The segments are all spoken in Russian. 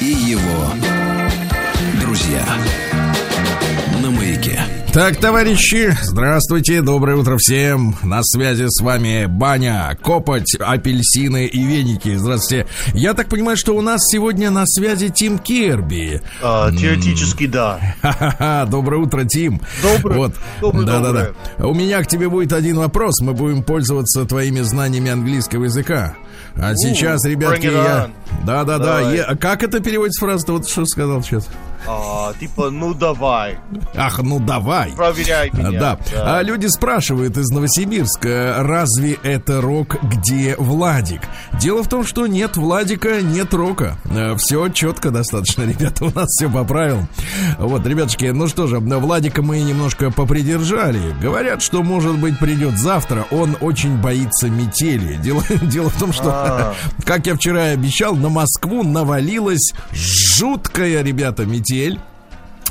и его друзья на Маяке. Так, товарищи, здравствуйте, доброе утро всем. На связи с вами баня, копоть, апельсины и веники. Здравствуйте. Я так понимаю, что у нас сегодня на связи Тим Керби. Теоретически, да. Ха-ха-ха, доброе утро, Тим. Доброе. Вот. Да-да-да. У меня к тебе будет один вопрос. Мы будем пользоваться твоими знаниями английского языка. А сейчас, ребятки, я... Да-да-да. Как это переводится фраза? Вот что сказал сейчас. Типа, ну давай. Ах, ну давай. Проверяй меня. Да. Да. А люди спрашивают из Новосибирска, разве это рок, где Владик? Дело в том, что нет Владика, нет рока. Все четко достаточно, ребята, у нас все поправил. Вот, ребятушки, ну что же, Владика мы немножко попридержали. Говорят, что, может быть, придет завтра. Он очень боится метели. Дело в том, что, как я вчера и обещал, на Москву навалилась жуткая, ребята, метель.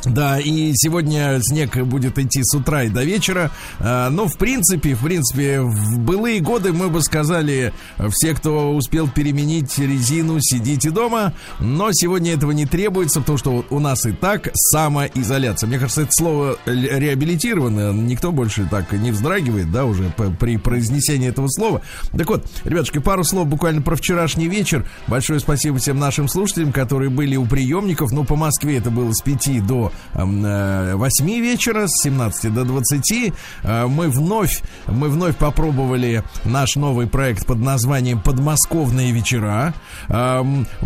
Да, и сегодня снег будет идти с утра и до вечера. Но, в принципе, в былые годы мы бы сказали: все, кто успел переменить резину, сидите дома. Но сегодня этого не требуется, потому что у нас и так самоизоляция. Мне кажется, это слово реабилитировано. Никто больше так не вздрагивает, да, уже при произнесении этого слова. Так вот, ребятушки, пару слов буквально про вчерашний вечер. Большое спасибо всем нашим слушателям, которые были у приемников. Ну, по Москве это было с 5 до 8 вечера, с 17 до 20. Мы вновь попробовали наш новый проект под названием «Подмосковные вечера».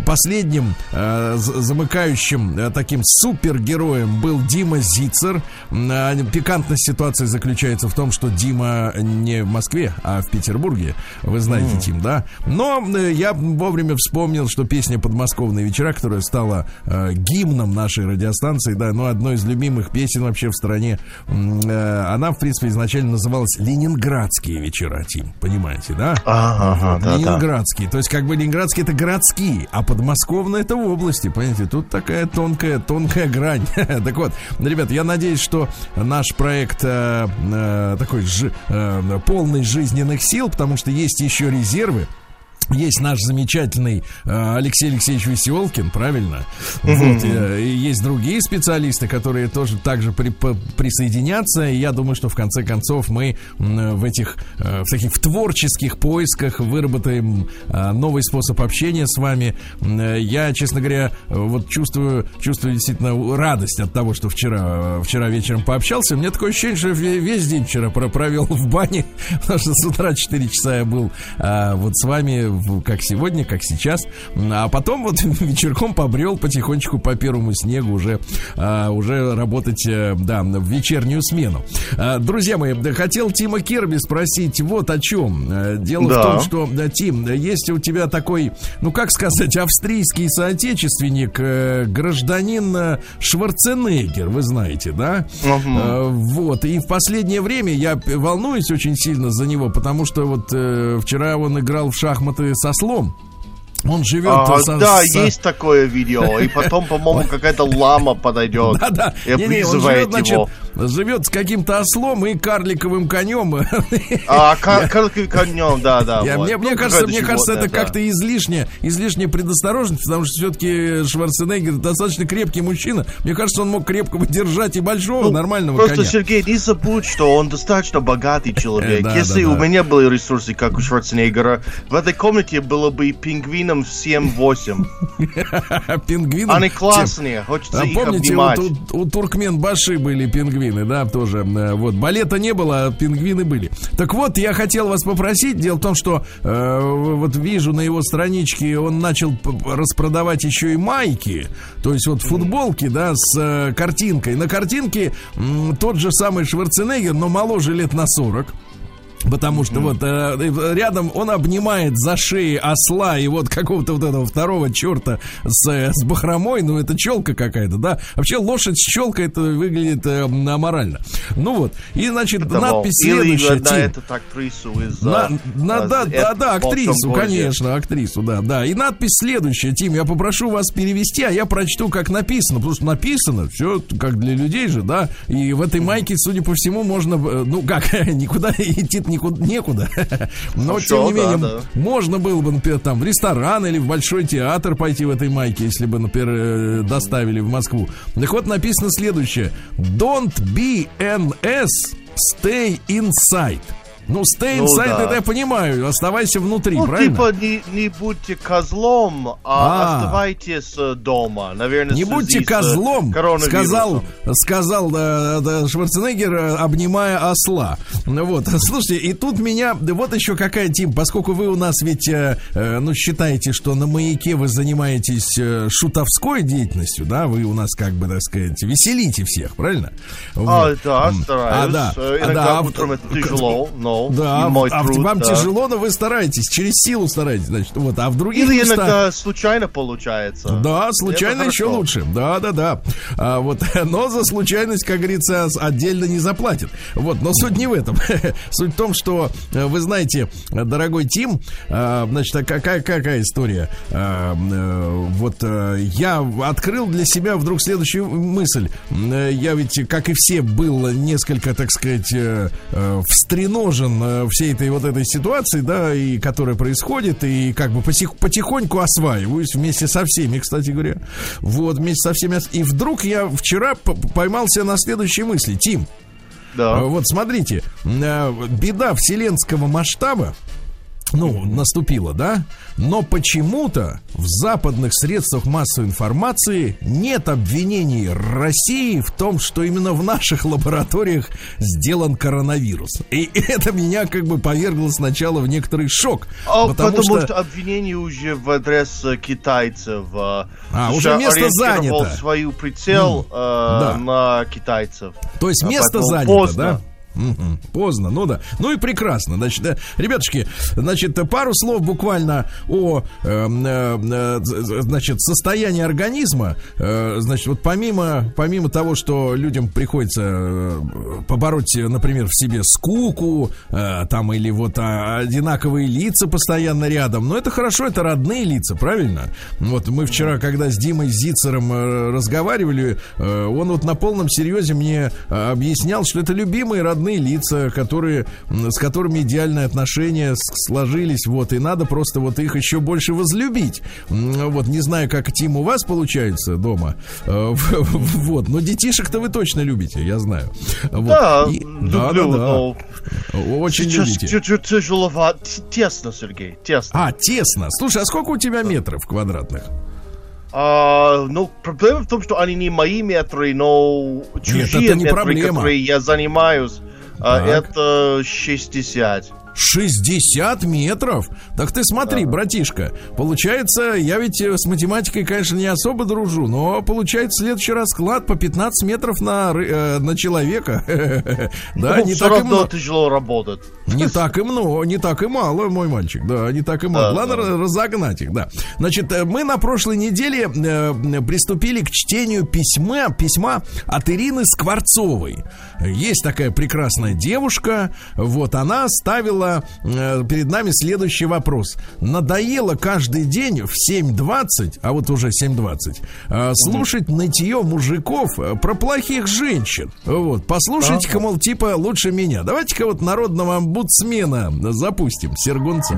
Последним замыкающим таким супергероем был Дима Зицер. Пикантность ситуации заключается в том, что Дима не в Москве, а в Петербурге. Вы знаете, Тим, да? Но я вовремя вспомнил, что песня «Подмосковные вечера», которая стала гимном нашей радиостанции, да, но одной из любимых песен вообще в стране. Она, в принципе, изначально называлась «Ленинградские вечера», Тим, понимаете, да? Ага, ленинградские, да. То есть, как бы, ленинградские — это городские, а подмосковные — это области, понимаете? Тут такая тонкая грань. Так вот, ребят, я надеюсь, что наш проект такой полный жизненных сил, потому что есть еще резервы. Есть наш замечательный Алексей Алексеевич Веселкин, правильно? Вот, есть другие специалисты, которые тоже также присоединятся. И я думаю, что в конце концов мы в творческих поисках выработаем новый способ общения с вами. Я, честно говоря, вот чувствую действительно радость от того, что вчера вечером пообщался. У меня такое ощущение, что весь день вчера провел в бане, потому что с утра 4 часа я был вот с вами, как сегодня, как сейчас. А потом вот вечерком побрел потихонечку по первому снегу уже работать, да, в вечернюю смену. Друзья мои, хотел Тима Керби спросить вот о чем. Дело в том, что, Тим, есть у тебя такой, ну как сказать, австрийский соотечественник, гражданин Шварценеггер, вы знаете, да? Вот, и в последнее время я волнуюсь очень сильно за него, потому что вот вчера он играл в шахматы со слом. Он живет... есть такое видео. И потом, по-моему, какая-то лама подойдет. Да-да. И призывает его. Живет с каким-то ослом и карликовым конем. Карликовым конем, да-да. Мне кажется, это как-то излишне предосторожность, потому что все-таки Шварценеггер достаточно крепкий мужчина. Мне кажется, он мог крепко держать и большого, нормального коня. Просто, Сергей, не забудь, что он достаточно богатый человек. Если у меня были ресурсы, как у Шварценеггера, в этой комнате было бы и пингвин 7-8. Пингвины. Они классные, хочется их обнимать. Помните, у Туркменбаши были пингвины, да, тоже. Вот, балета не было, а пингвины были. Так вот, я хотел вас попросить. Дело в том, что вот вижу на его страничке, он начал распродавать еще и майки, то есть вот футболки, да, с картинкой. На картинке тот же самый Шварценеггер, но моложе лет на 40. Потому что вот рядом он обнимает за шеи осла и вот какого-то вот этого второго черта с бахромой. Ну, это челка какая-то, да? Вообще лошадь с челкой это выглядит аморально. Ну вот. И, значит, это надпись следующая. Да, этот актрису из... Да, актрису, конечно, актрису, да. И надпись следующая, Тим, я попрошу вас перевести, а я прочту, как написано. Потому что написано все как для людей же, да? И в этой майке, судя по всему, можно... Ну, как, никуда идти некуда. Но, тем не менее, можно было бы, например, там в ресторан или в Большой театр пойти в этой майке, если бы, например, доставили в Москву. Так вот, написано следующее. Don't be NS, stay inside. Ну, stay inside, это я понимаю, оставайся внутри, правильно? Ну, типа, не будьте козлом, а оставайтесь дома, наверное. Не будьте козлом, сказал Шварценеггер, обнимая осла. Вот, слушайте, и тут меня, вот еще какая, Тим, поскольку вы у нас ведь, ну, считаете, что на маяке вы занимаетесь шутовской деятельностью, да, вы у нас, как бы, так сказать, веселите всех, правильно? А, да, стараюсь. Иногда утром это тяжело, но... Да, вам тяжело, но вы стараетесь, через силу стараетесь, значит, вот, а в других или местах... иногда случайно получается. Да, случайно еще лучше, да, вот, но за случайность, как говорится, отдельно не заплатят, вот, но суть не в этом, суть в том, что, вы знаете, дорогой Тим, значит, какая история, вот, я открыл для себя вдруг следующую мысль, я ведь, как и все, был несколько, так сказать, встреножен всей этой вот этой ситуации, да, и которая происходит, и как бы потихоньку осваиваюсь вместе со всеми, кстати говоря. Вот, вместе со всеми. И вдруг я вчера поймался на следующей мысли. Тим, да. Вот смотрите, беда вселенского масштаба, ну, наступила, да, но почему-то в западных средствах массовой информации нет обвинений России в том, что именно в наших лабораториях сделан коронавирус. И это меня как бы повергло сначала в некоторый шок. Потому что обвинения уже в адрес китайцев. Уже место занято. Свою прицел на китайцев. То есть место занято, поздно. Да? Поздно, ну да. Ну и прекрасно. Значит, ребятушки, значит, пару слов буквально о значит, состоянии организма. Значит, вот помимо того, что людям приходится побороть, например, в себе скуку, там, или вот одинаковые лица постоянно рядом. Но это хорошо, это родные лица, правильно? Вот мы вчера, когда с Димой Зицером разговаривали, он вот на полном серьезе мне объяснял, что это любимые родные лица, с которыми идеальные отношения сложились, вот, и надо просто вот их еще больше возлюбить. Вот, не знаю, как, Тим, у вас получается дома, вот, но детишек-то вы точно любите, я знаю. Вот. Да, и, люблю, да. Очень любите. Сейчас тяжеловато, тесно, Сергей, тесно. Тесно. Слушай, а сколько у тебя метров квадратных? Ну, проблема в том, что они не мои метры, но чужие метры, которые я занимаюсь, это 60. 60 метров? Так ты смотри, братишка, получается, я ведь с математикой, конечно, не особо дружу, но получается следующий расклад по 15 метров на человека. Да, не так и много. Тяжело работать. Не так и много, не так и мало, мой мальчик, да, не так и мало. Ладно, разогнать их, да. Значит, мы на прошлой неделе приступили к чтению письма от Ирины Скворцовой. Есть такая прекрасная девушка, вот она ставила перед нами следующий вопрос. Надоело каждый день в 7:20, а вот уже 7:20, слушать нытье мужиков про плохих женщин. Вот, послушайте-ка, мол, типа, лучше меня. Давайте-ка вот народного омбудсмена запустим, Сергунца.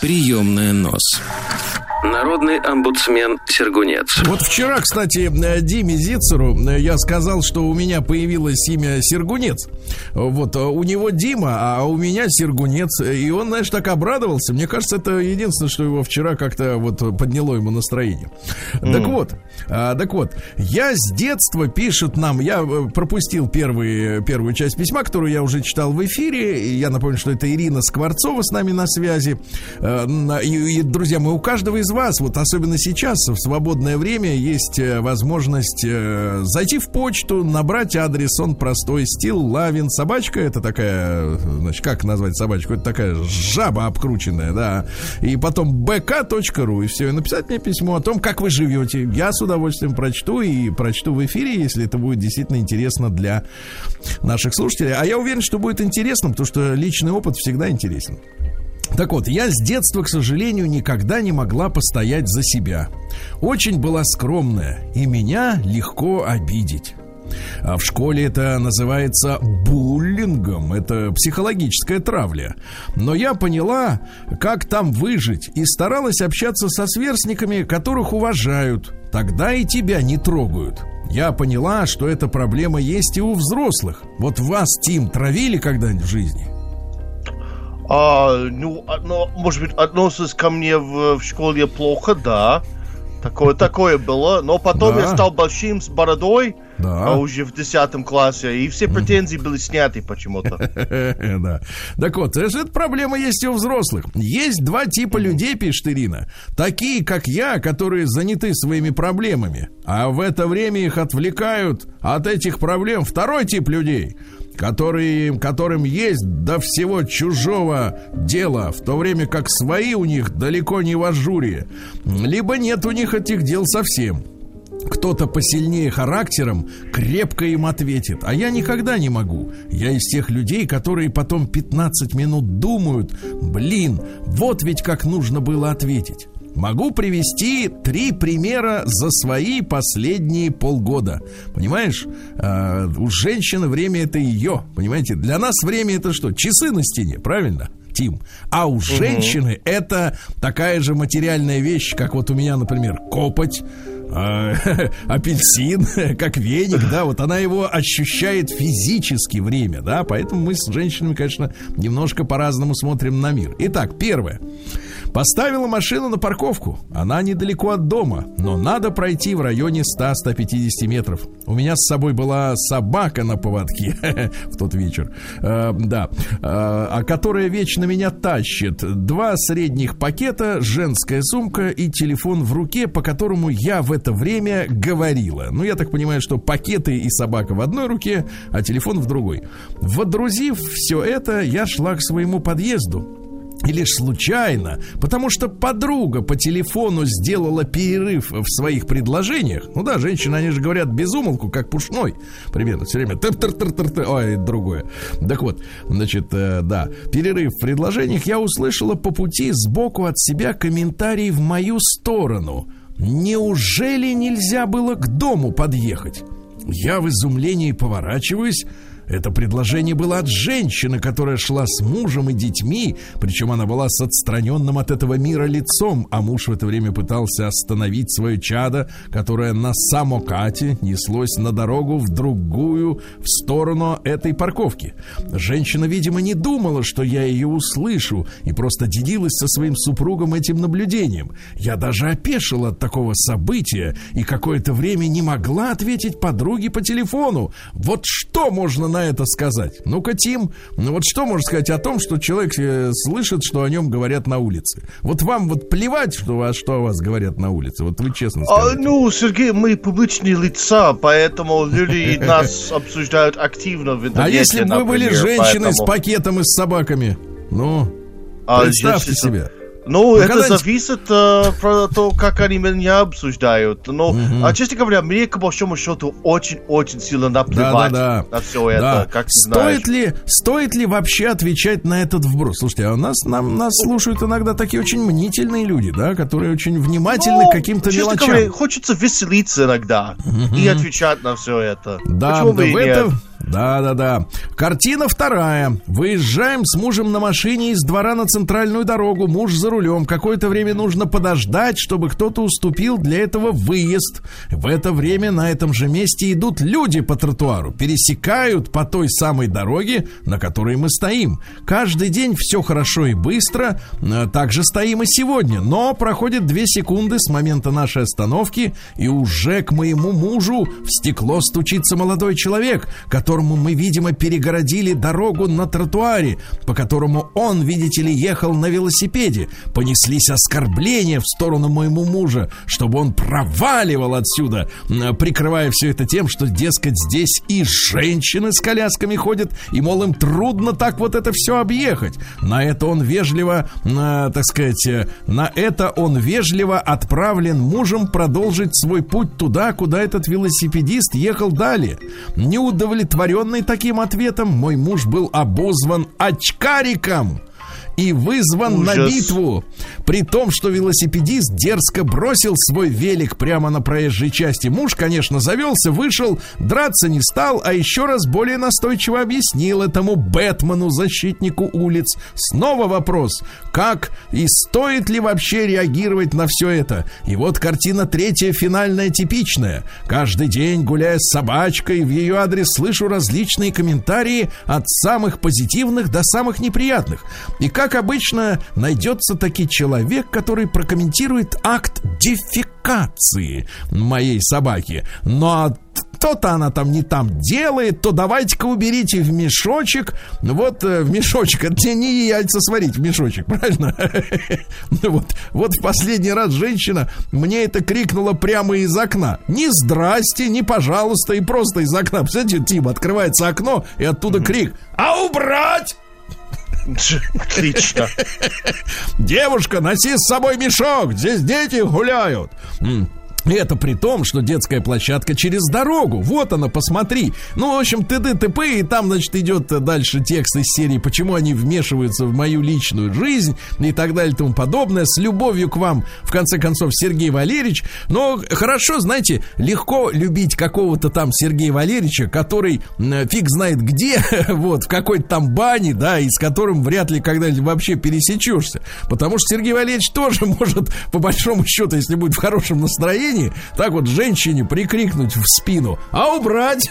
Приемная нос. Народный омбудсмен Сергунец. Вот вчера, кстати, Диме Зицеру я сказал, что у меня появилось имя Сергунец. Вот, у него Дима, а у меня Сергунец. И он, знаешь, так обрадовался. Мне кажется, это единственное, что его вчера как-то вот подняло ему настроение. Так вот, я с детства, пишет нам, я пропустил первую часть письма, которую я уже читал в эфире. Я напомню, что это Ирина Скворцова с нами на связи. И, друзья, мы у каждого из вас нас, вот особенно сейчас, в свободное время, есть возможность зайти в почту, набрать адрес, он простой, still.lavin@, это такая, значит, как назвать собачку, это такая жаба обкрученная, да, и потом bk.ru, и все, и написать мне письмо о том, как вы живете. Я с удовольствием прочту, и прочту в эфире, если это будет действительно интересно для наших слушателей. А я уверен, что будет интересно, потому что личный опыт всегда интересен. Так вот, я с детства, к сожалению, никогда не могла постоять за себя. Очень была скромная, и меня легко обидеть. А в школе это называется буллингом, это психологическая травля. Но я поняла, как там выжить, и старалась общаться со сверстниками, которых уважают. Тогда и тебя не трогают. Я поняла, что эта проблема есть и у взрослых. Вот вас, Тим, травили когда-нибудь в жизни? Ну, одно, может быть, относилось ко мне в школе плохо, да. Такое было. Но потом я стал большим с бородой, уже в 10 классе, и все претензии были сняты почему-то. Да. Так вот, эта проблема есть и у взрослых. Есть два типа людей, пишет Ирина. Такие, как я, которые заняты своими проблемами, а в это время их отвлекают от этих проблем. Второй тип людей, которым есть до всего чужого дела, в то время как свои у них далеко не в ажуре, либо нет у них этих дел совсем. Кто-то посильнее характером крепко им ответит. А я никогда не могу. Я из тех людей, которые потом 15 минут думают: блин, вот ведь как нужно было ответить. Могу привести 3 примера за свои последние полгода. Понимаешь, у женщины время — это ее. Понимаете, для нас время — это что? Часы на стене, правильно, Тим? А у женщины это такая же материальная вещь, как вот у меня, например, копоть, апельсин, как веник, да, вот она его ощущает физически, время, да, поэтому мы с женщинами, конечно, немножко по-разному смотрим на мир. Итак, первое. Поставила машину на парковку. Она недалеко от дома, но надо пройти в районе 100-150 метров. У меня с собой была собака на поводке в тот вечер, которая вечно меня тащит. 2 средних пакета, женская сумка и телефон в руке, по которому я в это время говорила. Ну, я так понимаю, что пакеты и собака в одной руке, а телефон в другой. Водрузив все это, я шла к своему подъезду. И лишь случайно, потому что подруга по телефону сделала перерыв в своих предложениях. Ну да, женщины, они же говорят без умолку, как пушной. Примерно все время ой, другое. Так вот, значит, да, перерыв в предложениях. Я услышала по пути сбоку от себя комментарий в мою сторону. Неужели нельзя было к дому подъехать? Я в изумлении поворачиваюсь. Это предложение было от женщины, которая шла с мужем и детьми, причем она была с отстраненным от этого мира лицом, а муж в это время пытался остановить свое чадо, которое на самокате неслось на дорогу в другую, в сторону этой парковки. Женщина, видимо, не думала, что я ее услышу, и просто делилась со своим супругом этим наблюдением. Я даже опешила от такого события и какое-то время не могла ответить подруге по телефону. Вот что можно на это сказать? Ну-ка, Тим, ну вот что можно сказать о том, что человек слышит, что о нем говорят на улице? Вот вам вот плевать, что о вас говорят на улице? Вот вы честно скажите. Ну, Сергей, мы публичные лица, поэтому люди нас обсуждают активно в интернете. А если бы вы были женщиной с пакетом и с собаками? Ну, представьте себе. Ну, это зависит от того, как они меня обсуждают. Но, честно говоря, мне, к большому счету, очень-очень сильно наплевать на все это. Как стоит ли вообще отвечать на этот вброс? Слушайте, а нас слушают иногда такие очень мнительные люди, да, которые очень внимательны к каким-то мелочам. Честно говоря, хочется веселиться иногда и отвечать на все это. Да, почему бы и нет? Да. Картина вторая. Выезжаем с мужем на машине из двора на центральную дорогу. Муж за рулем. Какое-то время нужно подождать, чтобы кто-то уступил для этого выезд. В это время на этом же месте идут люди по тротуару. Пересекают по той самой дороге, на которой мы стоим. Каждый день все хорошо и быстро. Так же стоим и сегодня. Но проходит 2 секунды с момента нашей остановки, и уже к моему мужу в стекло стучится молодой человек, который которому мы, видимо, перегородили дорогу на тротуаре, по которому он, видите ли, ехал на велосипеде. Понеслись оскорбления в сторону моему мужа, чтобы он проваливал отсюда, прикрывая все это тем, что, дескать, здесь и женщины с колясками ходят, и, мол, им трудно так вот это все объехать. На это он вежливо, так сказать, на это он вежливо отправлен мужем продолжить свой путь туда, куда этот велосипедист ехал далее. Неудовлетворенный таким ответом, мой муж был обозван очкариком и вызван на битву, при том, что велосипедист дерзко бросил свой велик прямо на проезжей части. Муж, конечно, завелся, вышел, драться не стал, а еще раз более настойчиво объяснил этому Бэтмену, защитнику улиц. Снова вопрос, как и стоит ли вообще реагировать на все это? И вот картина третья, финальная, типичная. Каждый день, гуляя с собачкой, в ее адрес слышу различные комментарии от самых позитивных до самых неприятных. И как обычно, найдется таки человек, который прокомментирует акт дефекации моей собаки. Но то-то она там не там делает, то давайте-ка уберите в мешочек. Вот в мешочек, это не яйца сварить в мешочек, правильно? Вот в последний раз женщина мне это крикнула прямо из окна. Ни здрасте, ни пожалуйста, и просто из окна. Представляете, Тима, открывается окно, и оттуда крик: «А убрать!» Отлично. Девушка, носи с собой мешок, здесь дети гуляют. И это при том, что детская площадка через дорогу. Вот она, посмотри. Ну, в общем, т.д. т.п. И там, значит, идет дальше текст из серии «Почему они вмешиваются в мою личную жизнь?» и так далее и тому подобное. С любовью к вам, в конце концов, Сергей Валерьевич. Но хорошо, знаете, легко любить какого-то там Сергея Валерьевича, который фиг знает где, вот, в какой-то там бане, да, и с которым вряд ли когда-нибудь вообще пересечешься. Потому что Сергей Валерьевич тоже может, по большому счету, если будет в хорошем настроении, так вот женщине прикрикнуть в спину: «А убрать!»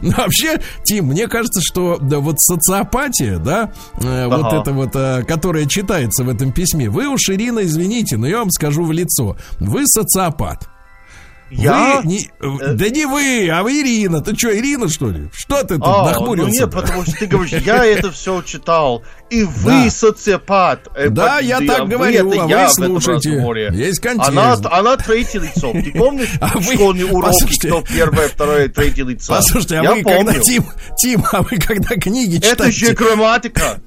Вообще, Тим, мне кажется, что вот социопатия, да, вот эта вот, которая читается в этом письме, вы уж, Ирина, извините, но я вам скажу в лицо, вы социопат. Я? Да не вы, а вы Ирина. Ты что, Ирина, что ли? Что ты тут нахмурился? Ну нет, потому что ты говоришь, я это все читал. И вы социопат. Да, я так говорю, а вы слушайте. Есть контекст. Она третье лицо. Ты помнишь школьные уроки, что первое, второе, третье лицо? Послушайте, а вы когда, Тим, а вы когда книги читаете? Это же грамматика.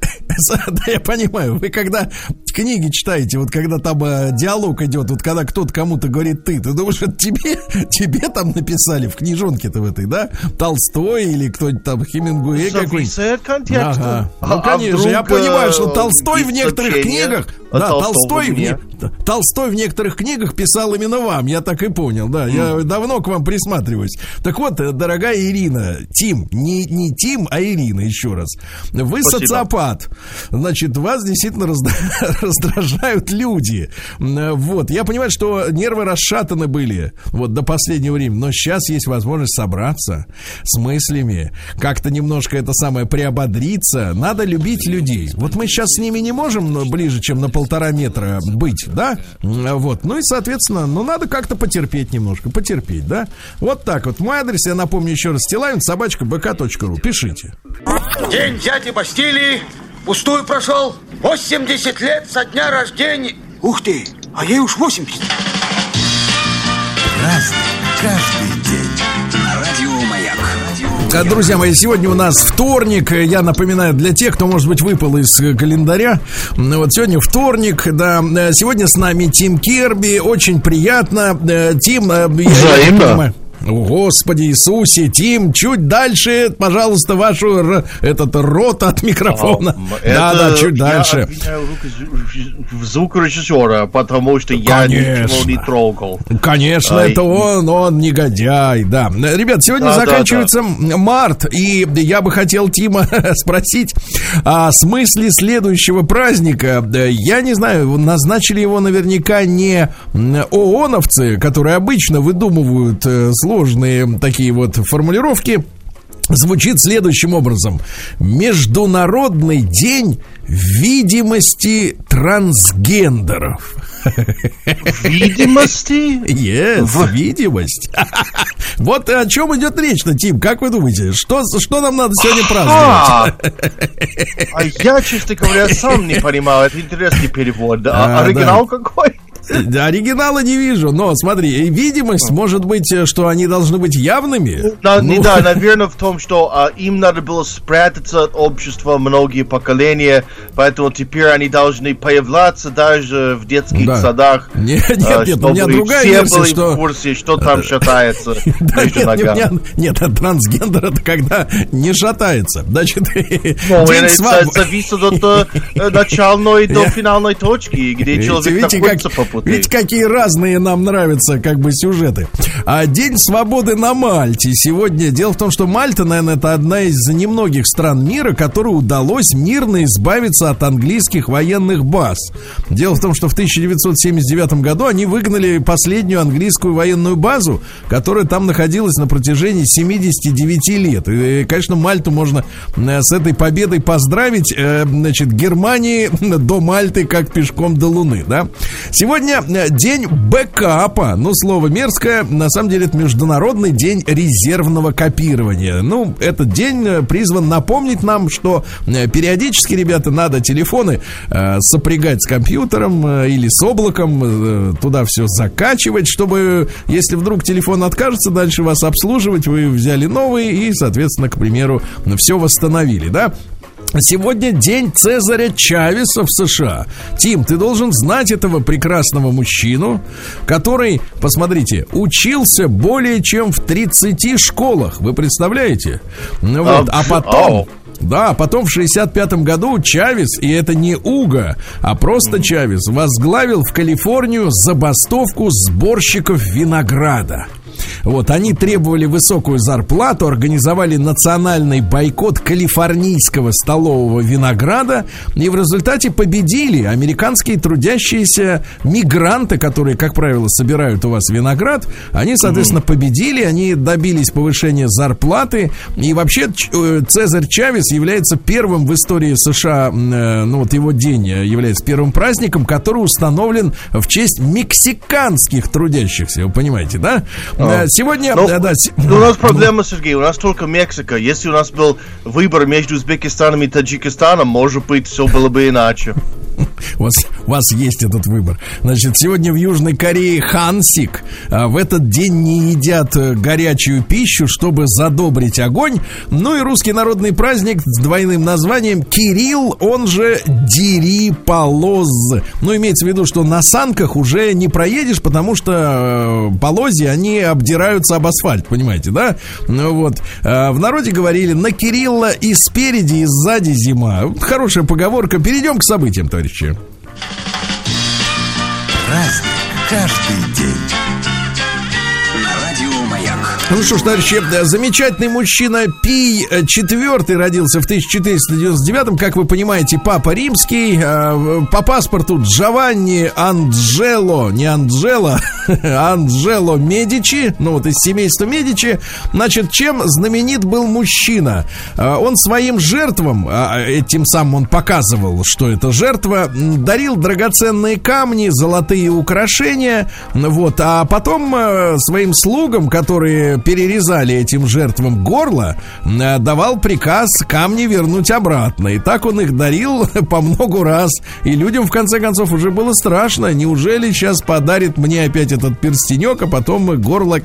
Да, я понимаю. Вы когда книги читаете, вот когда там диалог идет, вот когда кто-то кому-то говорит «ты», ты думаешь, это тебе там написали в книжонке-то в этой, да? Толстой или кто-нибудь там, Хемингуэй какой-нибудь. Ага. Ну, конечно, я понимаю, что Толстой в некоторых книгах... Да, Толстой в некоторых книгах писал именно вам, я так и понял, да. Я давно к вам присматриваюсь. Так вот, дорогая Ирина, Тим, не Тим, а Ирина, еще раз. Вы социопат. Значит, вас действительно раздражают люди. Вот, я понимаю, что нервы расшатаны были вот до последнего времени, но сейчас есть возможность собраться с мыслями, как-то немножко это самое приободриться. Надо любить людей. Вот мы сейчас с ними не можем ближе, чем на 1,5 метра быть, да? Вот, ну и, соответственно, ну надо как-то потерпеть немножко, потерпеть, да? Вот так вот. Мой адрес, я напомню еще раз, stelain@bk.ru. Пишите. День дяди Бастилии пустую прошел. 80 лет со дня рождения. Ух ты, а ей уж 80. Разный, каждый день. На радио «Маяк». Друзья мои, сегодня у нас вторник. Я напоминаю для тех, кто, может быть, выпал из календаря. Вот сегодня вторник, да. Сегодня с нами Тим Керби. Очень приятно. Тим, взаимно. О, Господи Иисусе, Тим, чуть дальше, пожалуйста, вашу этот рот от микрофона. Да, чуть дальше. Я обвиняю звукорежиссера, потому что я ничего не трогал. Конечно, это он негодяй, да. Ребят, сегодня заканчивается март, и я бы хотел Тима спросить о смысле следующего праздника. Я не знаю, назначили его наверняка не ООНовцы, которые обычно выдумывают сложные такие вот формулировки. звучит следующим образом. Международный день видимости трансгендеров. Видимости? Yes, видимость. Вот о чем идет речь-то, Тим. Как вы думаете, что нам надо сегодня праздновать? А я, честно говоря, сам не понимал. Это интересный перевод. Оригинал какой? Оригинала не вижу, но смотри, видимость, может быть, что они должны быть явными? Да, наверное, в том, что им надо было спрятаться от общества многие поколения, поэтому теперь они должны появляться даже в детских садах. Нет, у меня другая версия, что... все были в курсе, что там шатается между ногами. Нет, от трансгендера это когда не шатается. Значит, зависит от начальной до финальной точки, где человек находится по пути. Ведь какие разные нам нравятся как бы сюжеты. А День свободы на Мальте сегодня. Дело в том, что Мальта, наверное, это одна из немногих стран мира, которой удалось мирно избавиться от английских военных баз. Дело в том, что в 1979 году они выгнали последнюю английскую военную базу, которая там находилась на протяжении 79 лет. И, конечно, Мальту можно с этой победой поздравить. Значит, Германии до Мальты как пешком до Луны, да? Сегодня день бэкапа. Ну, слово мерзкое. На самом деле, это Международный день резервного копирования. Ну, этот день призван напомнить нам, что периодически, ребята, надо телефоны сопрягать с компьютером или с облаком, туда все закачивать, чтобы, если вдруг телефон откажется дальше вас обслуживать, вы взяли новый и, соответственно, к примеру, все восстановили, да? Сегодня день Цезаря Чавеса в США. Тим, ты должен знать этого прекрасного мужчину, который, посмотрите, учился более чем в 30 школах. Вы представляете? Вот. А потом... Да, потом в 65 году Чавес, и это не Уго, а просто Чавес, возглавил в Калифорнию забастовку сборщиков винограда. Вот, они требовали высокую зарплату, организовали национальный бойкот калифорнийского столового винограда, и в результате победили американские трудящиеся мигранты, которые, как правило, собирают у вас виноград. Они, соответственно, победили, они добились повышения зарплаты, и вообще Цезарь Чавес является первым в истории США, ну вот его день является первым праздником, который установлен в честь мексиканских трудящихся, вы понимаете, да? Сегодня... у нас проблема, Сергей, у нас только Мексика. Если у нас был выбор между Узбекистаном и Таджикистаном, может быть, все было бы иначе. У вас есть этот выбор. Значит, сегодня в Южной Корее хансик. В этот день не едят горячую пищу, чтобы задобрить огонь. Ну и русский народный праздник с двойным названием Кирилл, он же Дири-Полоз. Ну, имеется в виду, что на санках уже не проедешь, потому что полозья, они обдираются об асфальт, понимаете, да? Ну вот, в народе говорили: на Кирилла и спереди, и сзади зима. Хорошая поговорка. Перейдем к событиям, товарищи. Праздник каждый день. Ну что ж, товарищи, замечательный мужчина Пий IV родился в 1499-м. Как вы понимаете, папа римский. По паспорту Джованни Анджело, не Анджело, Анджело Медичи. Ну вот из семейства Медичи. Значит, чем знаменит был мужчина? Он своим жертвам, этим самым он показывал, что это жертва, дарил драгоценные камни, золотые украшения. Вот, а потом своим слугам, которые перерезали этим жертвам горло, давал приказ камни вернуть обратно. И так он их дарил по многу раз. И людям, в конце концов, уже было страшно. Неужели сейчас подарит мне опять этот перстенек, а потом горло...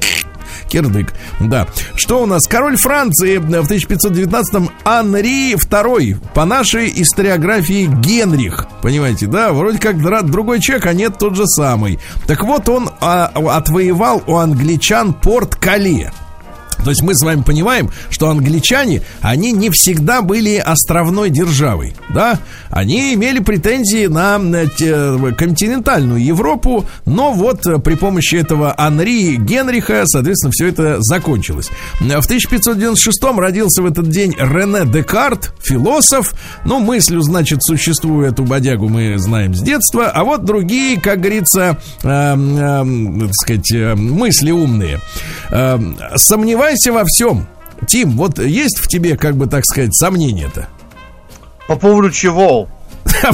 Кирдык, да. Что у нас? Король Франции в 1519-м Анри II, по нашей историографии Генрих. Понимаете, да? Вроде как другой человек, а нет, тот же самый. Так вот, он отвоевал у англичан Порт-Кале. То есть мы с вами понимаем, что англичане, они не всегда были островной державой, да? Они имели претензии на континентальную Европу, но вот при помощи этого Анри Генриха, соответственно, все это закончилось. В 1596-м родился в этот день Рене Декарт, философ. Ну, мыслью, значит, существует, эту бодягу мы знаем с детства, а вот другие, как говорится, так сказать, мысли умные. Сомневаюсь во всем, Тим, вот есть в тебе, как бы так сказать, сомнения-то? По поводу чего?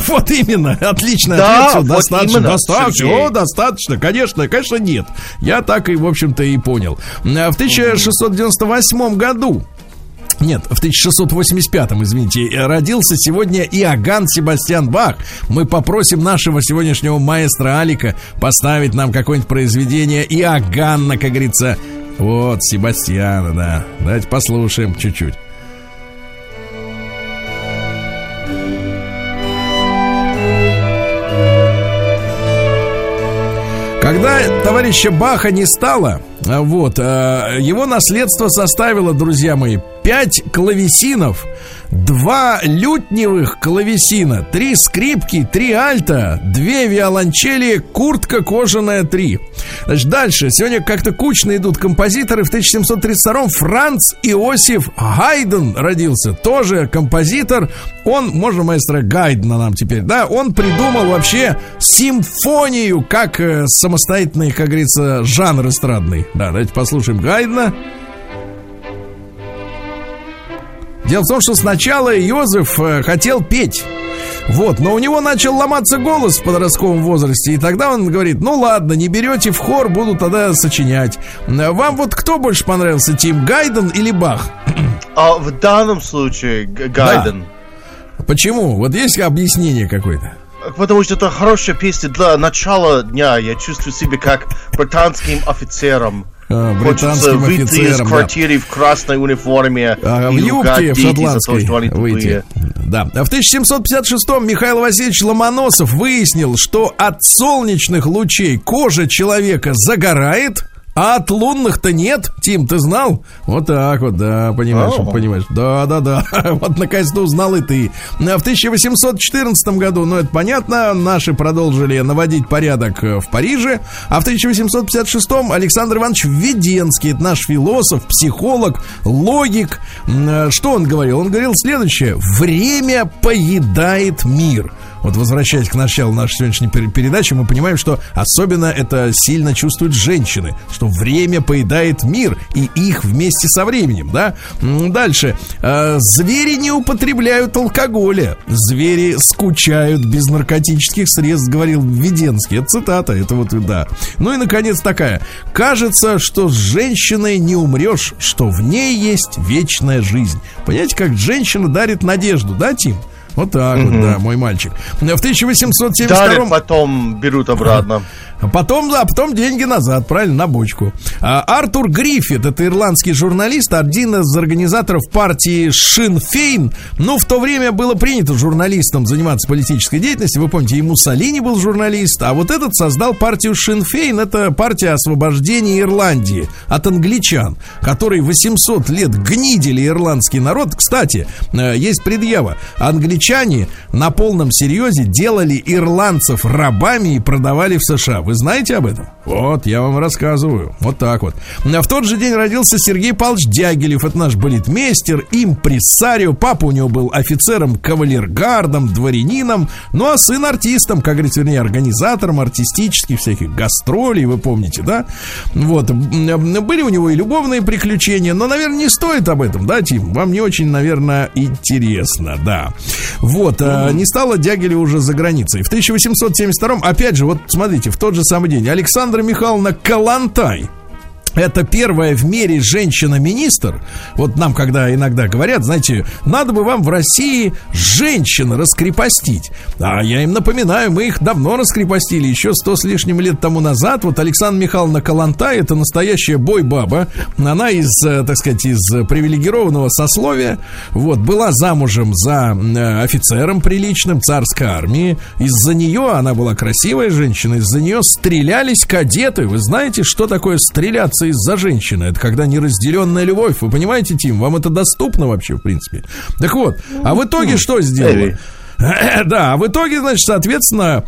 Вот именно, отлично, да, ответил, вот достаточно, именно, достаточно, о, достаточно, конечно, конечно нет. Я так и, в общем-то, и понял. В 1698 году, нет, в 1685, извините, родился сегодня Иоганн Себастьян Бах. Мы попросим нашего сегодняшнего маэстро Алика поставить нам какое-нибудь произведение Иоганна, как говорится. Вот, Себастьяна, да. Давайте послушаем чуть-чуть. Когда товарища Баха не стало, вот, его наследство составило, друзья мои, 5 клавесинов, 2 лютневых клавесина, 3 скрипки, 3 альта, 2 виолончели, куртка кожаная 3. Значит, дальше. Сегодня как-то кучно идут композиторы. В 1732-м Франц Иосиф Гайден родился. Тоже композитор. Он, можно маэстро Гайдена нам теперь, да? Он придумал вообще симфонию как самостоятельный, как говорится, жанр эстрадный. Да, давайте послушаем Гайдена. Дело в том, что сначала Йозеф хотел петь, вот, но у него начал ломаться голос в подростковом возрасте, и тогда он говорит: ну ладно, не берете в хор, буду тогда сочинять. Вам вот кто больше понравился, Тим, Гайден или Бах? А в данном случае Гайден. Да. Почему? Вот есть объяснение какое-то? Потому что это хорошая песня для начала дня. Я чувствую себя как британским офицером. Британским выйти из квартиры, да, в красной униформе, в юбке в шотландской выйти. Да. В 1756-м Михаил Васильевич Ломоносов выяснил, что от солнечных лучей кожа человека загорает, а от лунных-то нет. Тим, ты знал? Вот так вот, да, понимаешь, понимаешь. Да-да-да, вот наконец-то узнал и ты. В 1814 году, ну это понятно, наши продолжили наводить порядок в Париже. А в 1856-м Александр Иванович Введенский, это наш философ, психолог, логик. Что он говорил? Он говорил следующее: время поедает мир. Вот, возвращаясь к началу нашей сегодняшней передачи, мы понимаем, что особенно это сильно чувствуют женщины, что время поедает мир и их вместе со временем, да? Дальше. Звери не употребляют алкоголя. Звери скучают без наркотических средств, говорил Введенский. Это цитата, это вот, да. Ну и, наконец, такая. Кажется, что с женщиной не умрешь, что в ней есть вечная жизнь. Понимаете, как женщина дарит надежду, да, Тим? Вот так вот, да, мой мальчик. В 1872-м... Дарят, потом берут обратно. Потом, да, потом деньги назад, правильно, на бочку. Артур Гриффит, это ирландский журналист, один из организаторов партии Шин Фейн. Ну, в то время было принято журналистам заниматься политической деятельностью. Вы помните, и Муссолини был журналист, а вот этот создал партию Шин Фейн. Это партия освобождения Ирландии от англичан, которые 800 лет гнидили ирландский народ. Кстати, есть предъява. Англичане на полном серьезе делали ирландцев рабами и продавали в США. Вы знаете об этом? Вот, я вам рассказываю. Вот так вот. В тот же день родился Сергей Павлович Дягилев. Это наш балетмейстер, импрессарио. Папа у него был офицером, кавалергардом, дворянином. Ну, а сын артистом, как говорится, вернее, организатором артистических всяких гастролей, вы помните, да? Вот. Были у него и любовные приключения, но, наверное, не стоит об этом, да, Тим? Вам не очень, наверное, интересно, да. Вот. Не стало Дягилева уже за границей. В 1872-м, опять же, вот смотрите, в тот же самый день Александра Михайловна Калантай. Это первая в мире женщина-министр. Вот нам, когда иногда говорят, знаете, надо бы вам в России женщин раскрепостить. А я им напоминаю, мы их давно раскрепостили, еще 100 с лишним лет тому назад. Вот Александра Михайловна Калантай, это настоящая бой-баба. Она из, так сказать, из привилегированного сословия. Вот, была замужем за офицером приличным царской армии. Из-за нее, она была красивая женщина, из-за нее стрелялись кадеты. Вы знаете, что такое стреляться из-за женщины? Это когда неразделенная любовь. Вы понимаете, Тим? Вам это доступно вообще, в принципе? Так вот, а в итоге что сделала? Да, в итоге, значит, соответственно...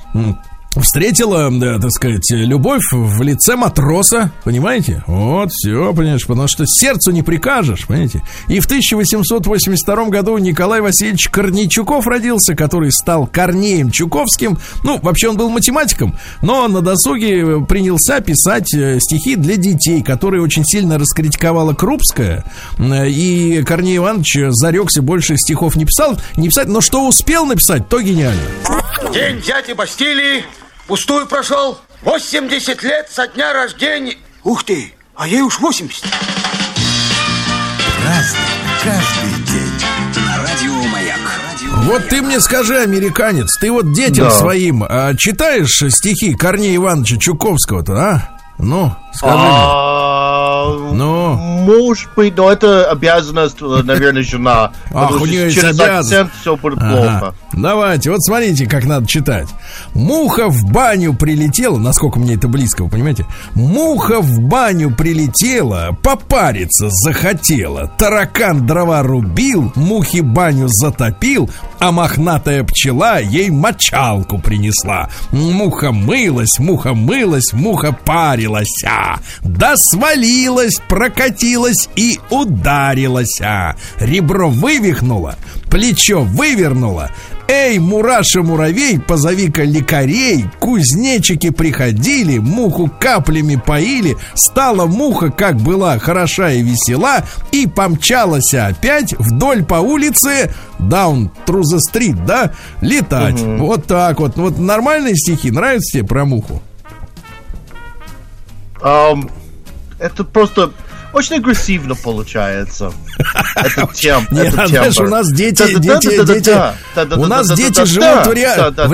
встретила, да, так сказать, любовь в лице матроса, понимаете? Вот, все, понимаешь, потому что сердцу не прикажешь, понимаете? И в 1882 году Николай Васильевич Корнейчуков родился, который стал Корнеем Чуковским. Ну, вообще он был математиком, но на досуге принялся писать стихи для детей, которые очень сильно раскритиковала Крупская. И Корней Иванович зарекся, больше стихов не писать, но что успел написать, то гениально. День дяди Бастилии пустую прошел. 80 лет со дня рождения. Ух ты, а ей уж 80. Разный, каждый день. На радио «Маяк». Вот ты мне скажи, американец, ты вот детям своим читаешь стихи Корнея Ивановича Чуковского-то, а? Ну, скажи мне. Ну. Может быть, но это обязанность, наверное, жена. Ах, у нее через акцент все будет плохо. Давайте, вот смотрите, как надо читать. Муха в баню прилетела. Насколько мне это близко, вы понимаете? Муха в баню прилетела, попариться захотела. Таракан дрова рубил, мухи баню затопил, а мохнатая пчела ей мочалку принесла. Муха мылась, муха мылась, муха парилась. Да свалилась, прокатилась и ударилась. Ребро вывихнуло, плечо вывернуло. Эй, мураша-муравей, позови-ка лекарей. Кузнечики приходили, муху каплями поили. Стала муха, как была, хороша и весела. И помчалась опять вдоль по улице Down Труза Стрит, да? Летать. Угу. Вот так вот. Вот нормальные стихи, нравятся тебе про муху? Это просто очень агрессивно получается. Это тем. Нет, знаешь, у нас дети живут в